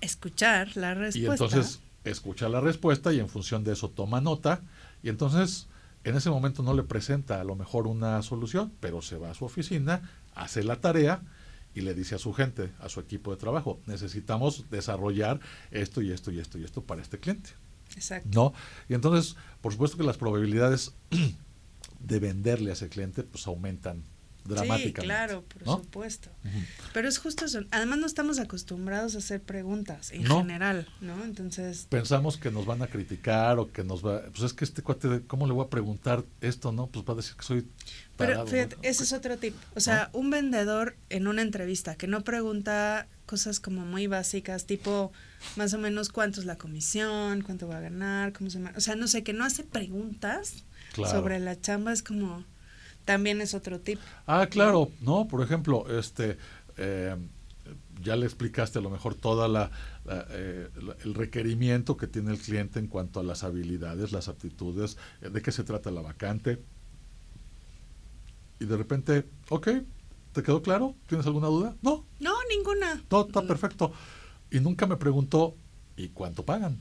Escuchar la respuesta. Y entonces, escucha la respuesta y en función de eso toma nota. Y entonces, en ese momento no le presenta a lo mejor una solución, pero se va a su oficina, hace la tarea y le dice a su gente, a su equipo de trabajo, necesitamos desarrollar esto y esto y esto y esto para este cliente. Exacto. ¿No? Y entonces, por supuesto que las probabilidades... de venderle a ese cliente, pues aumentan dramáticamente. Sí, claro, por ¿no? supuesto. Uh-huh. Pero es justo eso. Además, no estamos acostumbrados a hacer preguntas en no. general, ¿no? Entonces... Pensamos que nos van a criticar o que nos va... Pues es que este cuate, ¿cómo le voy a preguntar esto, no? Pues va a decir que soy tarado. Pero fíjate, ese es otro tip. O sea, ¿no? un vendedor en una entrevista que no pregunta cosas como muy básicas, tipo... más o menos cuánto es la comisión, cuánto va a ganar, cómo se... O sea, no sé, que no hace preguntas claro. sobre la chamba, es como... También es otro tip. Ah, claro, ¿no? Por ejemplo, este eh, ya le explicaste a lo mejor toda la, la, eh, la el requerimiento que tiene el cliente en cuanto a las habilidades, las aptitudes, eh, de qué se trata la vacante. Y de repente, ok, ¿te quedó claro? ¿Tienes alguna duda? No. No, ninguna. Todo está perfecto. Y nunca me preguntó, ¿y cuánto pagan?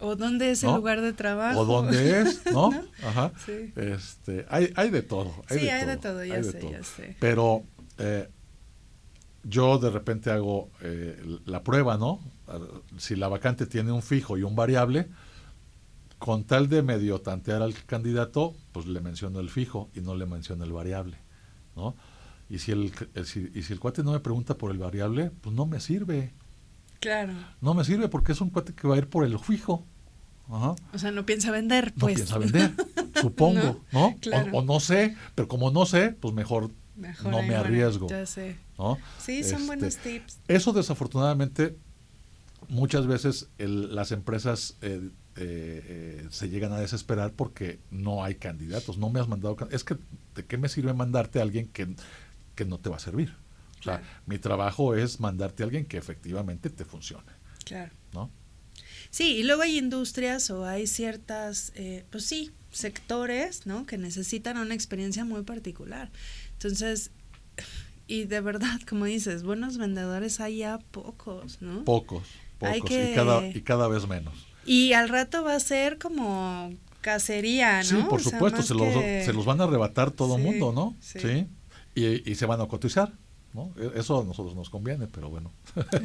O dónde es ¿no? el lugar de trabajo. O dónde es, ¿no? ¿No? Ajá. Sí. Este, hay, hay de todo. Hay sí, de hay todo, de todo, ya de sé, todo. ya sé. Pero eh, yo de repente hago eh, la prueba, ¿no? Si la vacante tiene un fijo y un variable, con tal de medio tantear al candidato, pues le menciono el fijo y no le menciono el variable, ¿no? Y si el, el si, y si el cuate no me pregunta por el variable, pues no me sirve. Claro. No me sirve porque es un cuate que va a ir por el fijo. Ajá. O sea, no piensa vender, pues. No piensa vender, supongo, ¿no? ¿no? Claro. O, o no sé, pero como no sé, pues mejor, mejor no me bueno, arriesgo. Ya sé. ¿No? Sí, son este, buenos tips. Eso desafortunadamente, muchas veces el, las empresas eh, eh, eh, se llegan a desesperar porque no hay candidatos, no me has mandado candidatos. Es que, ¿de qué me sirve mandarte a alguien que, que no te va a servir? O sea, claro. Mi trabajo es mandarte a alguien que efectivamente te funcione. Claro. ¿No? Sí, y luego hay industrias o hay ciertas, eh, pues sí, sectores, ¿no? Que necesitan una experiencia muy particular. Entonces, y de verdad, como dices, buenos vendedores hay ya pocos, ¿no? Pocos, pocos, que, y, cada, y cada vez menos. Y al rato va a ser como cacería, ¿no? Sí, por o supuesto, sea, se, los, que... se los van a arrebatar todo el sí, mundo, ¿no? Sí. ¿Sí? Y, y se van a cotizar. ¿No? Eso a nosotros nos conviene, pero bueno.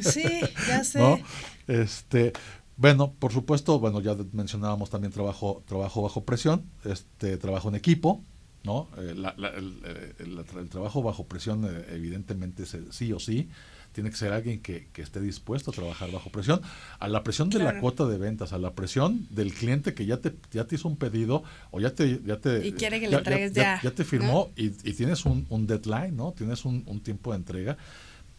Sí, ya sé. ¿No? Este... Bueno, por supuesto, bueno, ya mencionábamos también trabajo trabajo bajo presión, este trabajo en equipo, ¿no? Eh, la, la, el, el, el, el trabajo bajo presión eh, evidentemente se, sí o sí, tiene que ser alguien que, que esté dispuesto a trabajar bajo presión, a la presión de claro. la cuota de ventas, a la presión del cliente que ya te ya te hizo un pedido o ya te... Ya te y quiere que ya, le entregues ya, ya. Ya, ya te firmó, ¿no? y, y tienes un, un deadline, ¿no? Tienes un, un tiempo de entrega.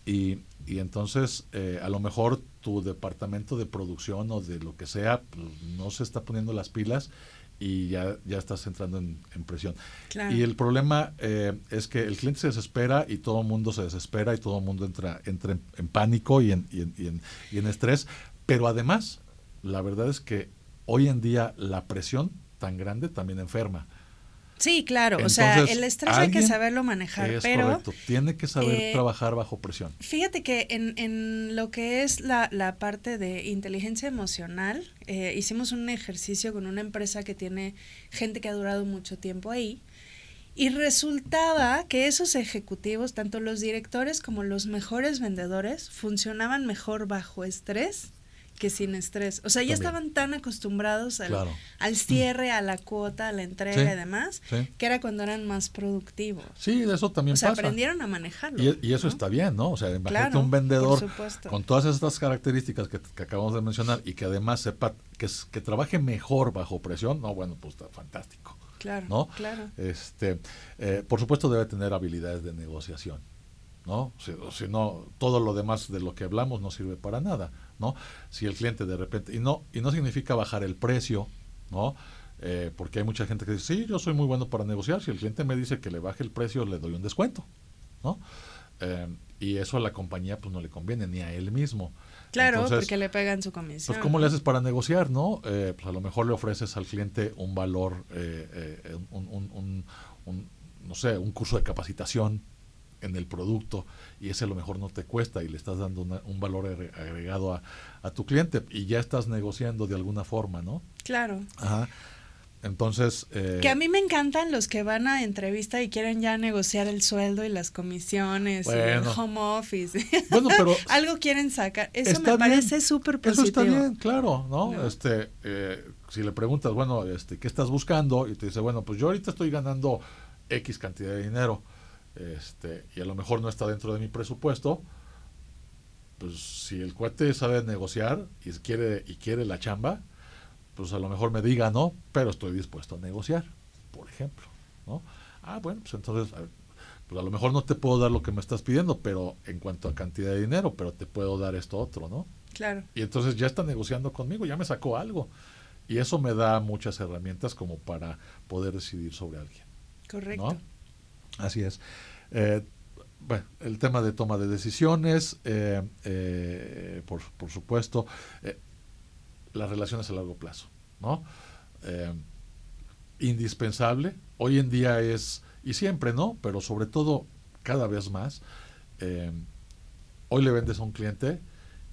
Y, y entonces eh, a lo mejor tu departamento de producción o de lo que sea pues, no se está poniendo las pilas y ya, ya estás entrando en, en presión. Claro. Y el problema eh, es que el cliente se desespera y todo el mundo se desespera y todo el mundo entra, entra en, en pánico y en, y, en, y, en, y en estrés. Pero además, la verdad es que hoy en día la presión tan grande también enferma. Sí, claro, entonces, o sea, el estrés hay que saberlo manejar, es pero... Correcto, tiene que saber eh, trabajar bajo presión. Fíjate que en, en lo que es la, la parte de inteligencia emocional, eh, hicimos un ejercicio con una empresa que tiene gente que ha durado mucho tiempo ahí, y resultaba que esos ejecutivos, tanto los directores como los mejores vendedores, funcionaban mejor bajo estrés que sin estrés. O sea, ya también estaban tan acostumbrados al, claro. al cierre, a la cuota, a la entrega sí, y demás, sí. que era cuando eran más productivos. Sí, eso también pasa. O sea, pasa. Aprendieron a manejarlo. Y, y eso ¿no? está bien, ¿no? O sea, imagínate claro, un vendedor con todas estas características que, que acabamos de mencionar y que además sepa que, que trabaje mejor bajo presión, no, bueno, pues está fantástico. Claro, ¿no? claro. Este, eh, por supuesto debe tener habilidades de negociación, ¿no? Si, si no, todo lo demás de lo que hablamos no sirve para nada. ¿No? Si el cliente de repente, y no, y no significa bajar el precio, ¿no? Eh, porque hay mucha gente que dice, sí, yo soy muy bueno para negociar, si el cliente me dice que le baje el precio, le doy un descuento, ¿no? Eh, y eso a la compañía pues no le conviene, ni a él mismo. Claro, entonces, porque le pegan su comisión. Pues, ¿cómo le haces para negociar, no? Eh, pues a lo mejor le ofreces al cliente un valor, eh, eh, un, un, un, un, no sé, un curso de capacitación en el producto, y ese a lo mejor no te cuesta y le estás dando una, un valor agregado a, a tu cliente y ya estás negociando de alguna forma, ¿no? Claro. Ajá. Entonces... Eh, que a mí me encantan los que van a entrevista y quieren ya negociar el sueldo y las comisiones, bueno, y el home office. Bueno, pero... algo quieren sacar. Eso me parece súper positivo. Eso está bien, claro, ¿no? no. Este, eh, si le preguntas, bueno, este, ¿qué estás buscando? Y te dice, bueno, pues yo ahorita estoy ganando X cantidad de dinero. Este, y a lo mejor no está dentro de mi presupuesto, pues si el cuate sabe negociar y quiere y quiere la chamba, pues a lo mejor me diga no, pero estoy dispuesto a negociar, por ejemplo, ¿no? Ah, bueno, pues entonces, a ver, pues a lo mejor no te puedo dar lo que me estás pidiendo, pero en cuanto a cantidad de dinero, pero te puedo dar esto otro, ¿no? Claro. Y entonces ya está negociando conmigo, ya me sacó algo. Y eso me da muchas herramientas como para poder decidir sobre alguien. Correcto. ¿No? Así es. Eh, bueno, el tema de toma de decisiones, eh, eh, por, por supuesto, eh, las relaciones a largo plazo, ¿no? Eh, indispensable. Hoy en día es, y siempre, ¿no? Pero sobre todo, cada vez más. Eh, hoy le vendes a un cliente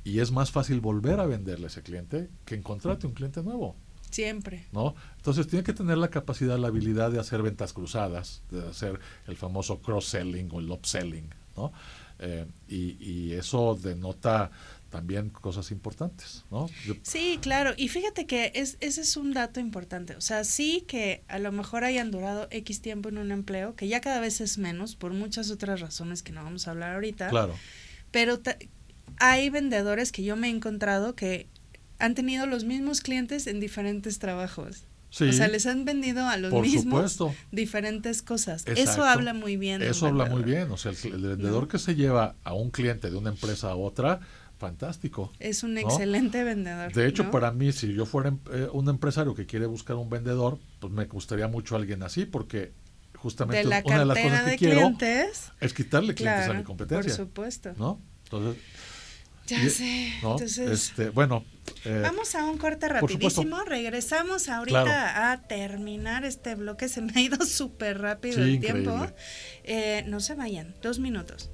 y es más fácil volver a venderle a ese cliente que encontrarte un cliente nuevo. Siempre. ¿No? Entonces tiene que tener la capacidad, la habilidad de hacer ventas cruzadas, de hacer el famoso cross-selling o el upselling, ¿no? Eh, y, y eso denota también cosas importantes, ¿no? Yo... Sí, claro, y fíjate que es, ese es un dato importante, o sea, sí que a lo mejor hayan durado X tiempo en un empleo, que ya cada vez es menos, por muchas otras razones que no vamos a hablar ahorita, claro, pero ta- hay vendedores que yo me he encontrado que han tenido los mismos clientes en diferentes trabajos. Sí, o sea, les han vendido a los mismos, supuesto, diferentes cosas. Exacto. Eso habla muy bien. Eso habla muy bien. O sea, el, el vendedor, ¿no?, que se lleva a un cliente de una empresa a otra, fantástico. Es un, ¿no?, excelente vendedor. De hecho, ¿no?, para mí, si yo fuera eh, un empresario que quiere buscar un vendedor, pues me gustaría mucho alguien así, porque justamente de una de las cosas que quiero clientes, es quitarle clientes, claro, a mi competencia. Por supuesto, ¿no? Entonces... Ya y, sé, ¿no? Entonces... Este, bueno... Eh, vamos a un corte rapidísimo, regresamos ahorita, claro, a terminar este bloque, se me ha ido súper rápido, sí, el increíble tiempo, eh, no se vayan, dos minutos.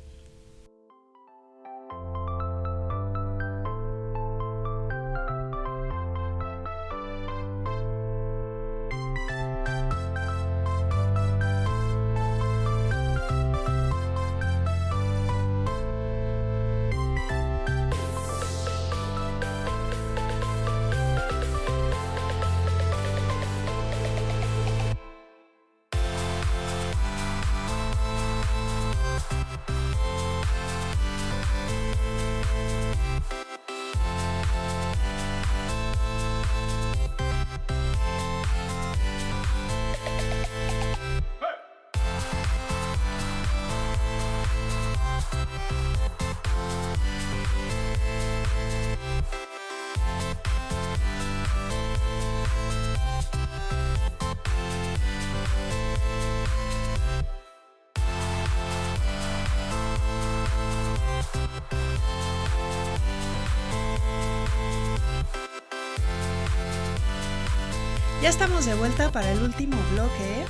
Ya estamos de vuelta para el último bloque.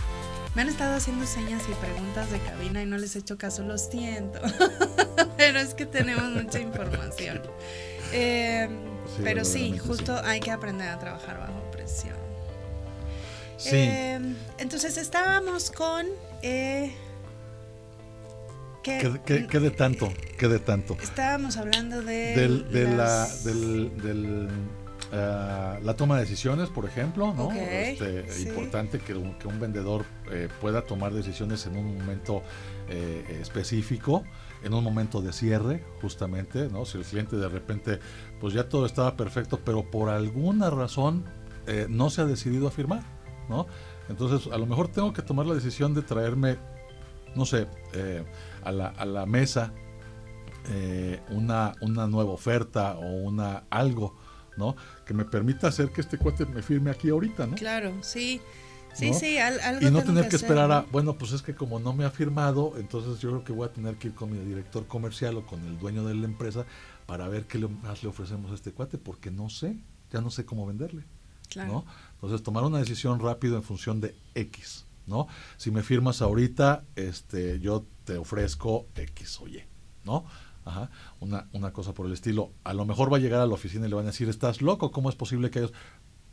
Me han estado haciendo señas y preguntas de cabina y no les he hecho caso, lo siento. Pero es que tenemos mucha información. Eh, sí, pero sí, justo sí, hay que aprender a trabajar bajo presión. Sí. Eh, entonces estábamos con... Eh, ¿Qué, qué, qué de tanto? ¿Qué de tanto? Estábamos hablando de... Del, de las... la, del, del Uh, la toma de decisiones, por ejemplo, ¿no? Okay, este, sí. Importante que un, que un vendedor eh, pueda tomar decisiones en un momento eh, específico, en un momento de cierre, justamente, ¿no? Si el cliente de repente, pues ya todo estaba perfecto, pero por alguna razón eh, no se ha decidido a firmar, ¿no? Entonces, a lo mejor tengo que tomar la decisión de traerme, no sé, eh, a la, a la mesa eh, una, una nueva oferta o una algo, ¿no?, que me permita hacer que este cuate me firme aquí ahorita, ¿no? Claro, sí, sí, ¿no? sí, al, algo. Y no tener que, que esperar a, bueno, pues es que como no me ha firmado, entonces yo creo que voy a tener que ir con mi director comercial o con el dueño de la empresa para ver qué le, más le ofrecemos a este cuate, porque no sé, ya no sé cómo venderle, claro, ¿no? Entonces tomar una decisión rápido en función de X, ¿no? Si me firmas ahorita, este, yo te ofrezco X o Y, ¿no? Ajá, una, una cosa por el estilo. A lo mejor va a llegar a la oficina y le van a decir, estás loco, ¿cómo es posible que ellos...?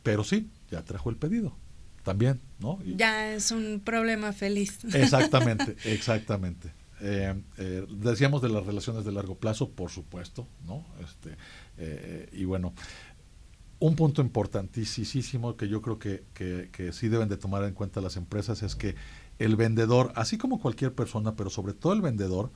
Pero sí, ya trajo el pedido también, ¿no? Y ya es un problema feliz. Exactamente, exactamente. Eh, eh, decíamos de las relaciones de largo plazo, por supuesto, ¿no? Este, eh, y bueno, un punto importantísimo que yo creo que, que, que sí deben de tomar en cuenta las empresas es que el vendedor, así como cualquier persona, pero sobre todo el vendedor,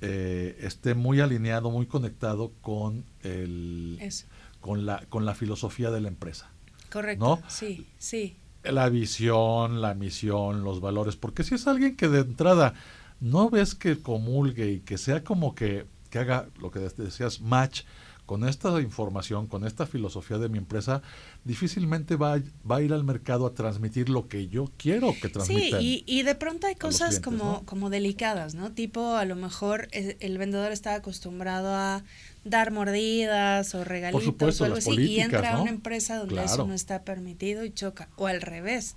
Eh, esté muy alineado, muy conectado con el Eso. con la con la filosofía de la empresa. Correcto, ¿no? Sí, sí. La visión, la misión, los valores, porque si es alguien que de entrada no ves que comulgue y que sea como que, que haga lo que decías, match con esta información, con esta filosofía de mi empresa, difícilmente va a, va a ir al mercado a transmitir lo que yo quiero que transmitan. Sí, y, y de pronto hay cosas clientes, como, ¿no?, como delicadas, ¿no? Tipo, a lo mejor el, el vendedor está acostumbrado a dar mordidas o regalitos, por supuesto, o algo así, y entra, ¿no?, a una empresa donde, claro, eso no está permitido y choca, o al revés.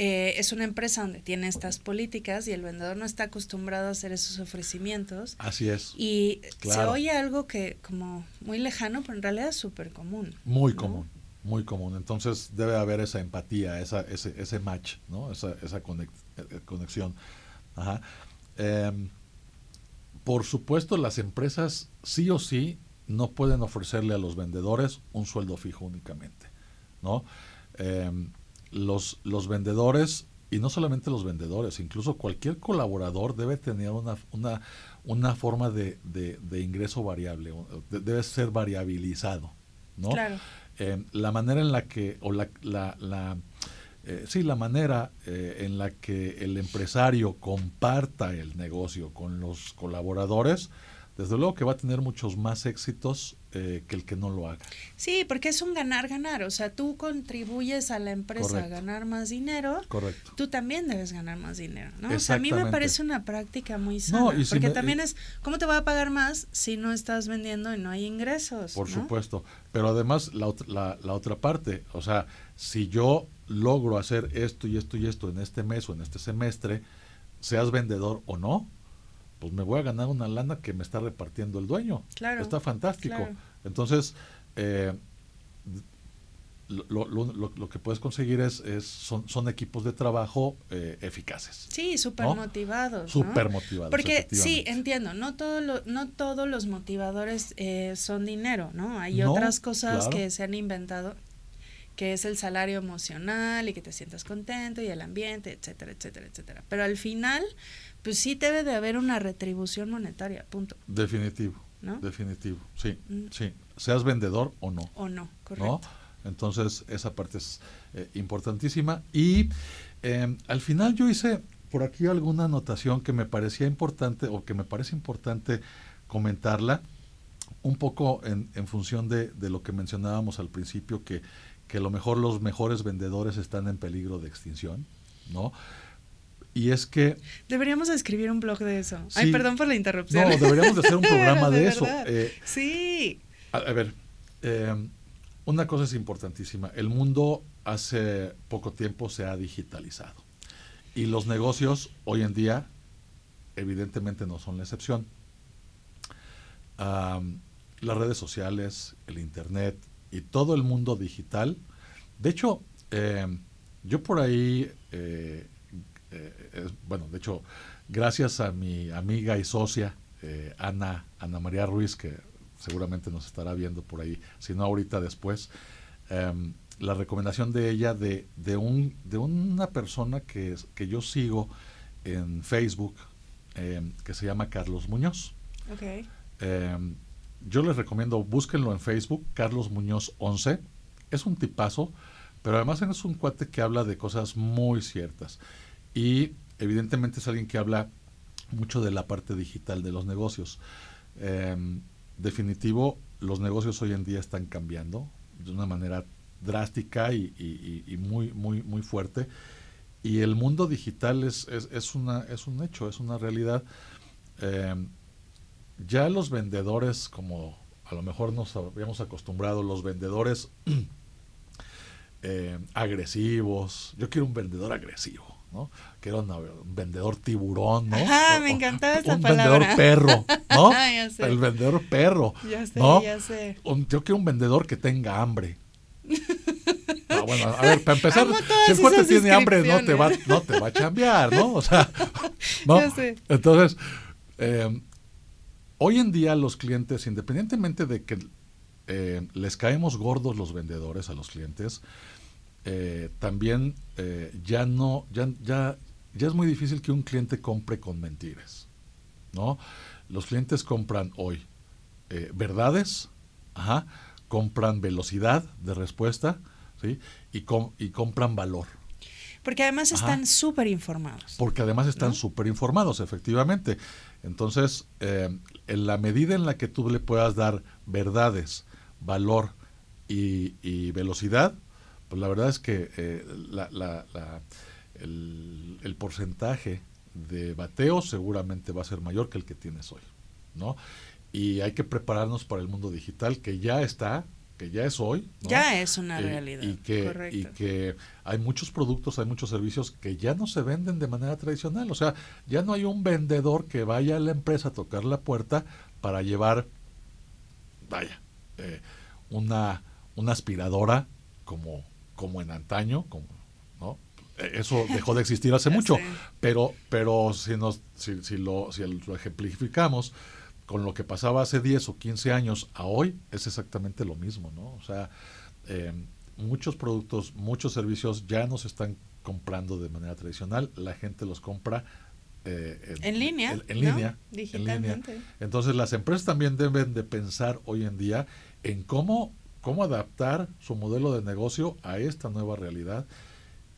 Eh, es una empresa donde tiene estas políticas y el vendedor no está acostumbrado a hacer esos ofrecimientos. Así es. Y claro, se oye algo que como muy lejano, pero en realidad es súper común. Muy, ¿no?, común, muy común. Entonces debe haber esa empatía, esa ese ese match, ¿no? Esa esa conex, conexión. Ajá. Eh, por supuesto, las empresas sí o sí no pueden ofrecerle a los vendedores un sueldo fijo únicamente, ¿no? Eh, los, los vendedores, y no solamente los vendedores, incluso cualquier colaborador debe tener una, una, una forma de, de, de ingreso variable, de, debe ser variabilizado, ¿no? Claro. Eh, la manera en la que, o la, la, la eh, sí, la manera eh, en la que el empresario comparta el negocio con los colaboradores, desde luego que va a tener muchos más éxitos eh, que el que no lo haga. Sí, porque es un ganar-ganar. O sea, tú contribuyes a la empresa, correcto, a ganar más dinero. Correcto. Tú también debes ganar más dinero, ¿no? O sea, a mí me parece una práctica muy sana. No, y si porque me, también es, ¿cómo te voy a pagar más si no estás vendiendo y no hay ingresos? Por, ¿no?, supuesto. Pero además, la, la, la otra parte, o sea, si yo logro hacer esto y esto y esto en este mes o en este semestre, seas vendedor o no, pues me voy a ganar una lana que me está repartiendo el dueño. Claro. Está fantástico. Claro. Entonces, eh, lo, lo, lo, lo que puedes conseguir es, es son, son equipos de trabajo eh, eficaces. Sí, súper, ¿no?, motivados. Súper, ¿no?, motivados. Porque sí, entiendo, no, todo lo, no todos los motivadores eh, son dinero, ¿no? Hay no, otras cosas, claro, que se han inventado, que es el salario emocional y que te sientas contento y el ambiente, etcétera, etcétera, etcétera. Pero al final, pues sí debe de haber una retribución monetaria, punto. Definitivo, ¿no? Definitivo, sí, mm. sí. Seas vendedor o no. O no, correcto. ¿No? Entonces, esa parte es eh, importantísima. Y eh, al final yo hice por aquí alguna anotación que me parecía importante, o que me parece importante comentarla, un poco en, en función de, de lo que mencionábamos al principio, que, que a lo mejor los mejores vendedores están en peligro de extinción, ¿no? Y es que... Deberíamos escribir un blog de eso. Sí, ay, perdón por la interrupción. No, deberíamos de hacer un programa de, de eso. Eh, sí. A, a ver, eh, una cosa es importantísima. El mundo hace poco tiempo se ha digitalizado. Y los negocios hoy en día, evidentemente, no son la excepción. Um, las redes sociales, el internet y todo el mundo digital. De hecho, eh, yo por ahí... Eh, Eh, es, bueno, de hecho, gracias a mi amiga y socia eh, Ana, Ana María Ruiz, que seguramente nos estará viendo por ahí, si no ahorita después, eh, la recomendación de ella de, de, un, de una persona que, que yo sigo en Facebook, eh, que se llama Carlos Muñoz. Okay. Eh, yo les recomiendo, búsquenlo en Facebook, Carlos Muñoz once, es un tipazo, pero además es un cuate que habla de cosas muy ciertas. Y evidentemente es alguien que habla mucho de la parte digital de los negocios. Eh, definitivo, los negocios hoy en día están cambiando de una manera drástica y, y, y muy, muy, muy fuerte. Y el mundo digital es, es, es, una, es un hecho, es una realidad. Eh, ya los vendedores, como a lo mejor nos habíamos acostumbrado, los vendedores eh, agresivos. Yo quiero un vendedor agresivo, ¿no? Que era un vendedor tiburón, ¿no? Ah, me encantaba esa palabra. Un vendedor perro, ¿no? Ya sé. El vendedor perro. Ya sé, ¿no? ya sé. Un, yo quiero un vendedor que tenga hambre. No, bueno, a ver, para empezar, si el cuate tiene hambre, no te va, no te va a chambear, ¿no? O sea, ¿no? Ya sé. Entonces, eh, hoy en día los clientes, independientemente de que eh, les caemos gordos los vendedores a los clientes, Eh, también eh, ya no ya, ya ya es muy difícil que un cliente compre con mentiras, ¿no? Los clientes compran hoy eh, verdades, ajá, compran velocidad de respuesta, sí, y com- y compran valor. Porque además ajá. están súper informados. Porque además están ¿no? súper informados, efectivamente. Entonces, eh, en la medida en la que tú le puedas dar verdades, valor y, y velocidad, pues la verdad es que eh, la, la, la, el, el porcentaje de bateo seguramente va a ser mayor que el que tienes hoy, ¿no? Y hay que prepararnos para el mundo digital, que ya está, que ya es hoy, ¿no? Ya es una eh, realidad, y que, correcto. Y que hay muchos productos, hay muchos servicios que ya no se venden de manera tradicional. O sea, ya no hay un vendedor que vaya a la empresa a tocar la puerta para llevar, vaya, eh, una, una aspiradora como... como en antaño, como, ¿no? Eso dejó de existir hace mucho, pero pero si nos si si lo si lo ejemplificamos, con lo que pasaba hace diez o quince años a hoy es exactamente lo mismo, ¿no? O sea, eh, muchos productos, muchos servicios ya no se están comprando de manera tradicional, la gente los compra eh, en, en línea, en, en, ¿no? línea digitalmente. En línea. Entonces las empresas también deben de pensar hoy en día en cómo, cómo adaptar su modelo de negocio a esta nueva realidad,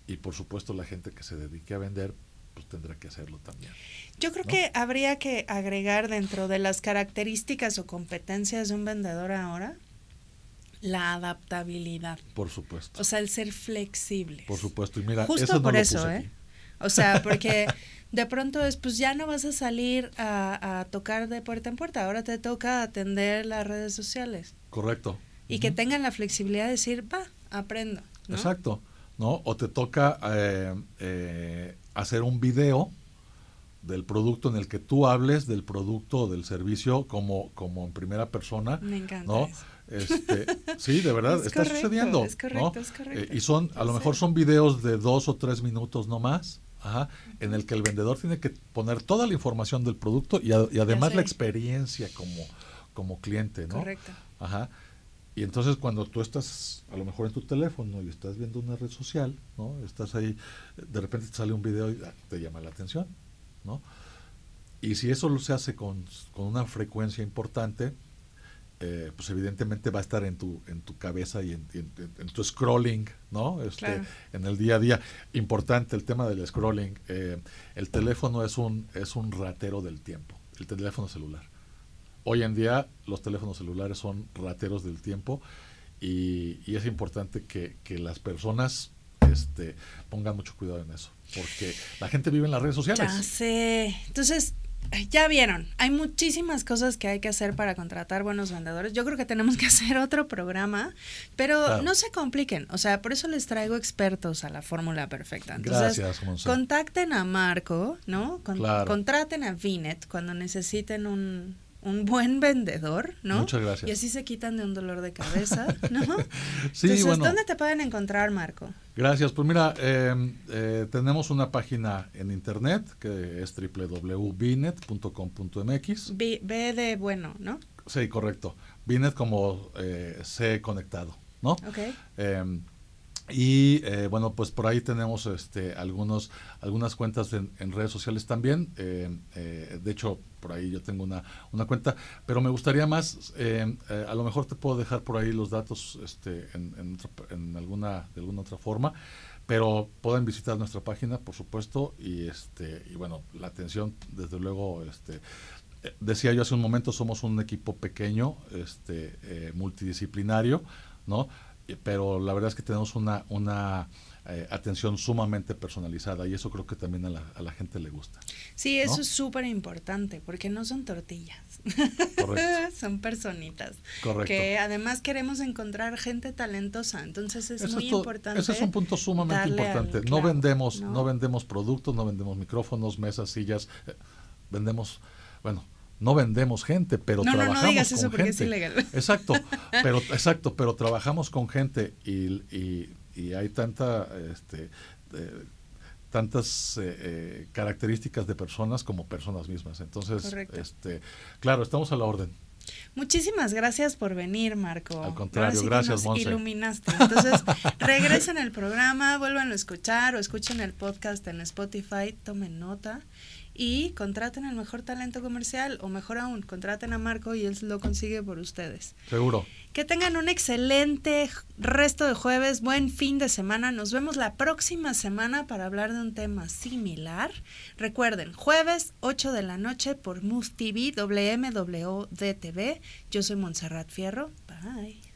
y por supuesto la gente que se dedique a vender pues tendrá que hacerlo también. Yo creo, ¿no?, que habría que agregar dentro de las características o competencias de un vendedor ahora la adaptabilidad. Por supuesto. O sea, el ser flexible. Por supuesto. Y mira, justo eso por no eso, lo puse ¿eh? Aquí. O sea, porque de pronto es, pues ya no vas a salir a, a tocar de puerta en puerta, ahora te toca atender las redes sociales. Correcto. Y uh-huh. que tengan la flexibilidad de decir, va, aprendo, ¿no? Exacto, ¿no? O te toca eh, eh, hacer un video del producto en el que tú hables del producto o del servicio como, como en primera persona. Me encanta, ¿no? Eso. Este, sí, de verdad, es está correcto, sucediendo. Es correcto, ¿no? Es correcto. Eh, y son, a lo mejor son videos de dos o tres minutos no más, ajá, en el que el vendedor tiene que poner toda la información del producto y, a, y además la experiencia como, como cliente, ¿no? Correcto. Ajá. Y entonces cuando tú estás a lo mejor en tu teléfono y estás viendo una red social, ¿no? Estás ahí, de repente te sale un video y ah, te llama la atención, ¿no? Y si eso lo se hace con, con una frecuencia importante, eh, pues evidentemente va a estar en tu en tu cabeza y en, en, en tu scrolling, ¿no? Este, claro. En el día a día. Importante el tema del scrolling. Eh, el teléfono es un es un ratero del tiempo, el teléfono celular. Hoy en día los teléfonos celulares son rateros del tiempo y, y es importante que, que las personas este, pongan mucho cuidado en eso, porque la gente vive en las redes sociales. Ya sé. Entonces, ya vieron, hay muchísimas cosas que hay que hacer para contratar buenos vendedores. Yo creo que tenemos que hacer otro programa, pero claro, no se compliquen. O sea, por eso les traigo expertos a la fórmula perfecta. Entonces, gracias, Monse. Contacten a Marco, ¿no? Con, claro. Contraten a Binet cuando necesiten un... un buen vendedor, ¿no? Muchas gracias. Y así se quitan de un dolor de cabeza, ¿no? Sí, entonces, bueno, ¿dónde te pueden encontrar, Marco? Gracias. Pues mira, eh, eh, tenemos una página en internet que es doble u doble u doble u punto binet punto com punto m x. B, B de bueno, ¿no? Sí, correcto. Binet como eh, C conectado, ¿no? Ok. Eh, y eh, bueno, pues por ahí tenemos este algunos algunas cuentas en, en redes sociales también. Eh, eh, de hecho, por ahí yo tengo una, una cuenta, pero me gustaría más, eh, eh, a lo mejor te puedo dejar por ahí los datos este, en, en, otra, en alguna de alguna otra forma, pero pueden visitar nuestra página, por supuesto, y este y bueno, la atención, desde luego, este eh, decía yo hace un momento, somos un equipo pequeño, este eh, multidisciplinario, ¿no? Pero la verdad es que tenemos una, una eh, atención sumamente personalizada y eso creo que también a la, a la gente le gusta. Sí, eso, ¿no?, es súper importante porque no son tortillas, correcto, son personitas. Correcto. Que además queremos encontrar gente talentosa, entonces es eso muy es todo, importante. Ese es un punto sumamente importante. Al, claro, no vendemos, no. no vendemos productos, no vendemos micrófonos, mesas, sillas, eh, vendemos, bueno, no vendemos gente, pero no, trabajamos no, no digas eso con porque gente. Es ilegal. Exacto, pero exacto, pero trabajamos con gente y, y, y hay tanta, este, eh, tantas eh, eh, características de personas como personas mismas. Entonces, correcto, este, claro, estamos a la orden. Muchísimas gracias por venir, Marco. Al contrario, sí, gracias, Monse. Iluminaste. Entonces, regresen al programa, vuelvan a escuchar o escuchen el podcast en Spotify, tomen nota. Y contraten el mejor talento comercial, o mejor aún, contraten a Marco y él lo consigue por ustedes. Seguro. Que tengan un excelente resto de jueves, buen fin de semana. Nos vemos la próxima semana para hablar de un tema similar. Recuerden, jueves, ocho de la noche por MuvTV, doble u eme doble u de te ve. Yo soy Montserrat Fierro. Bye.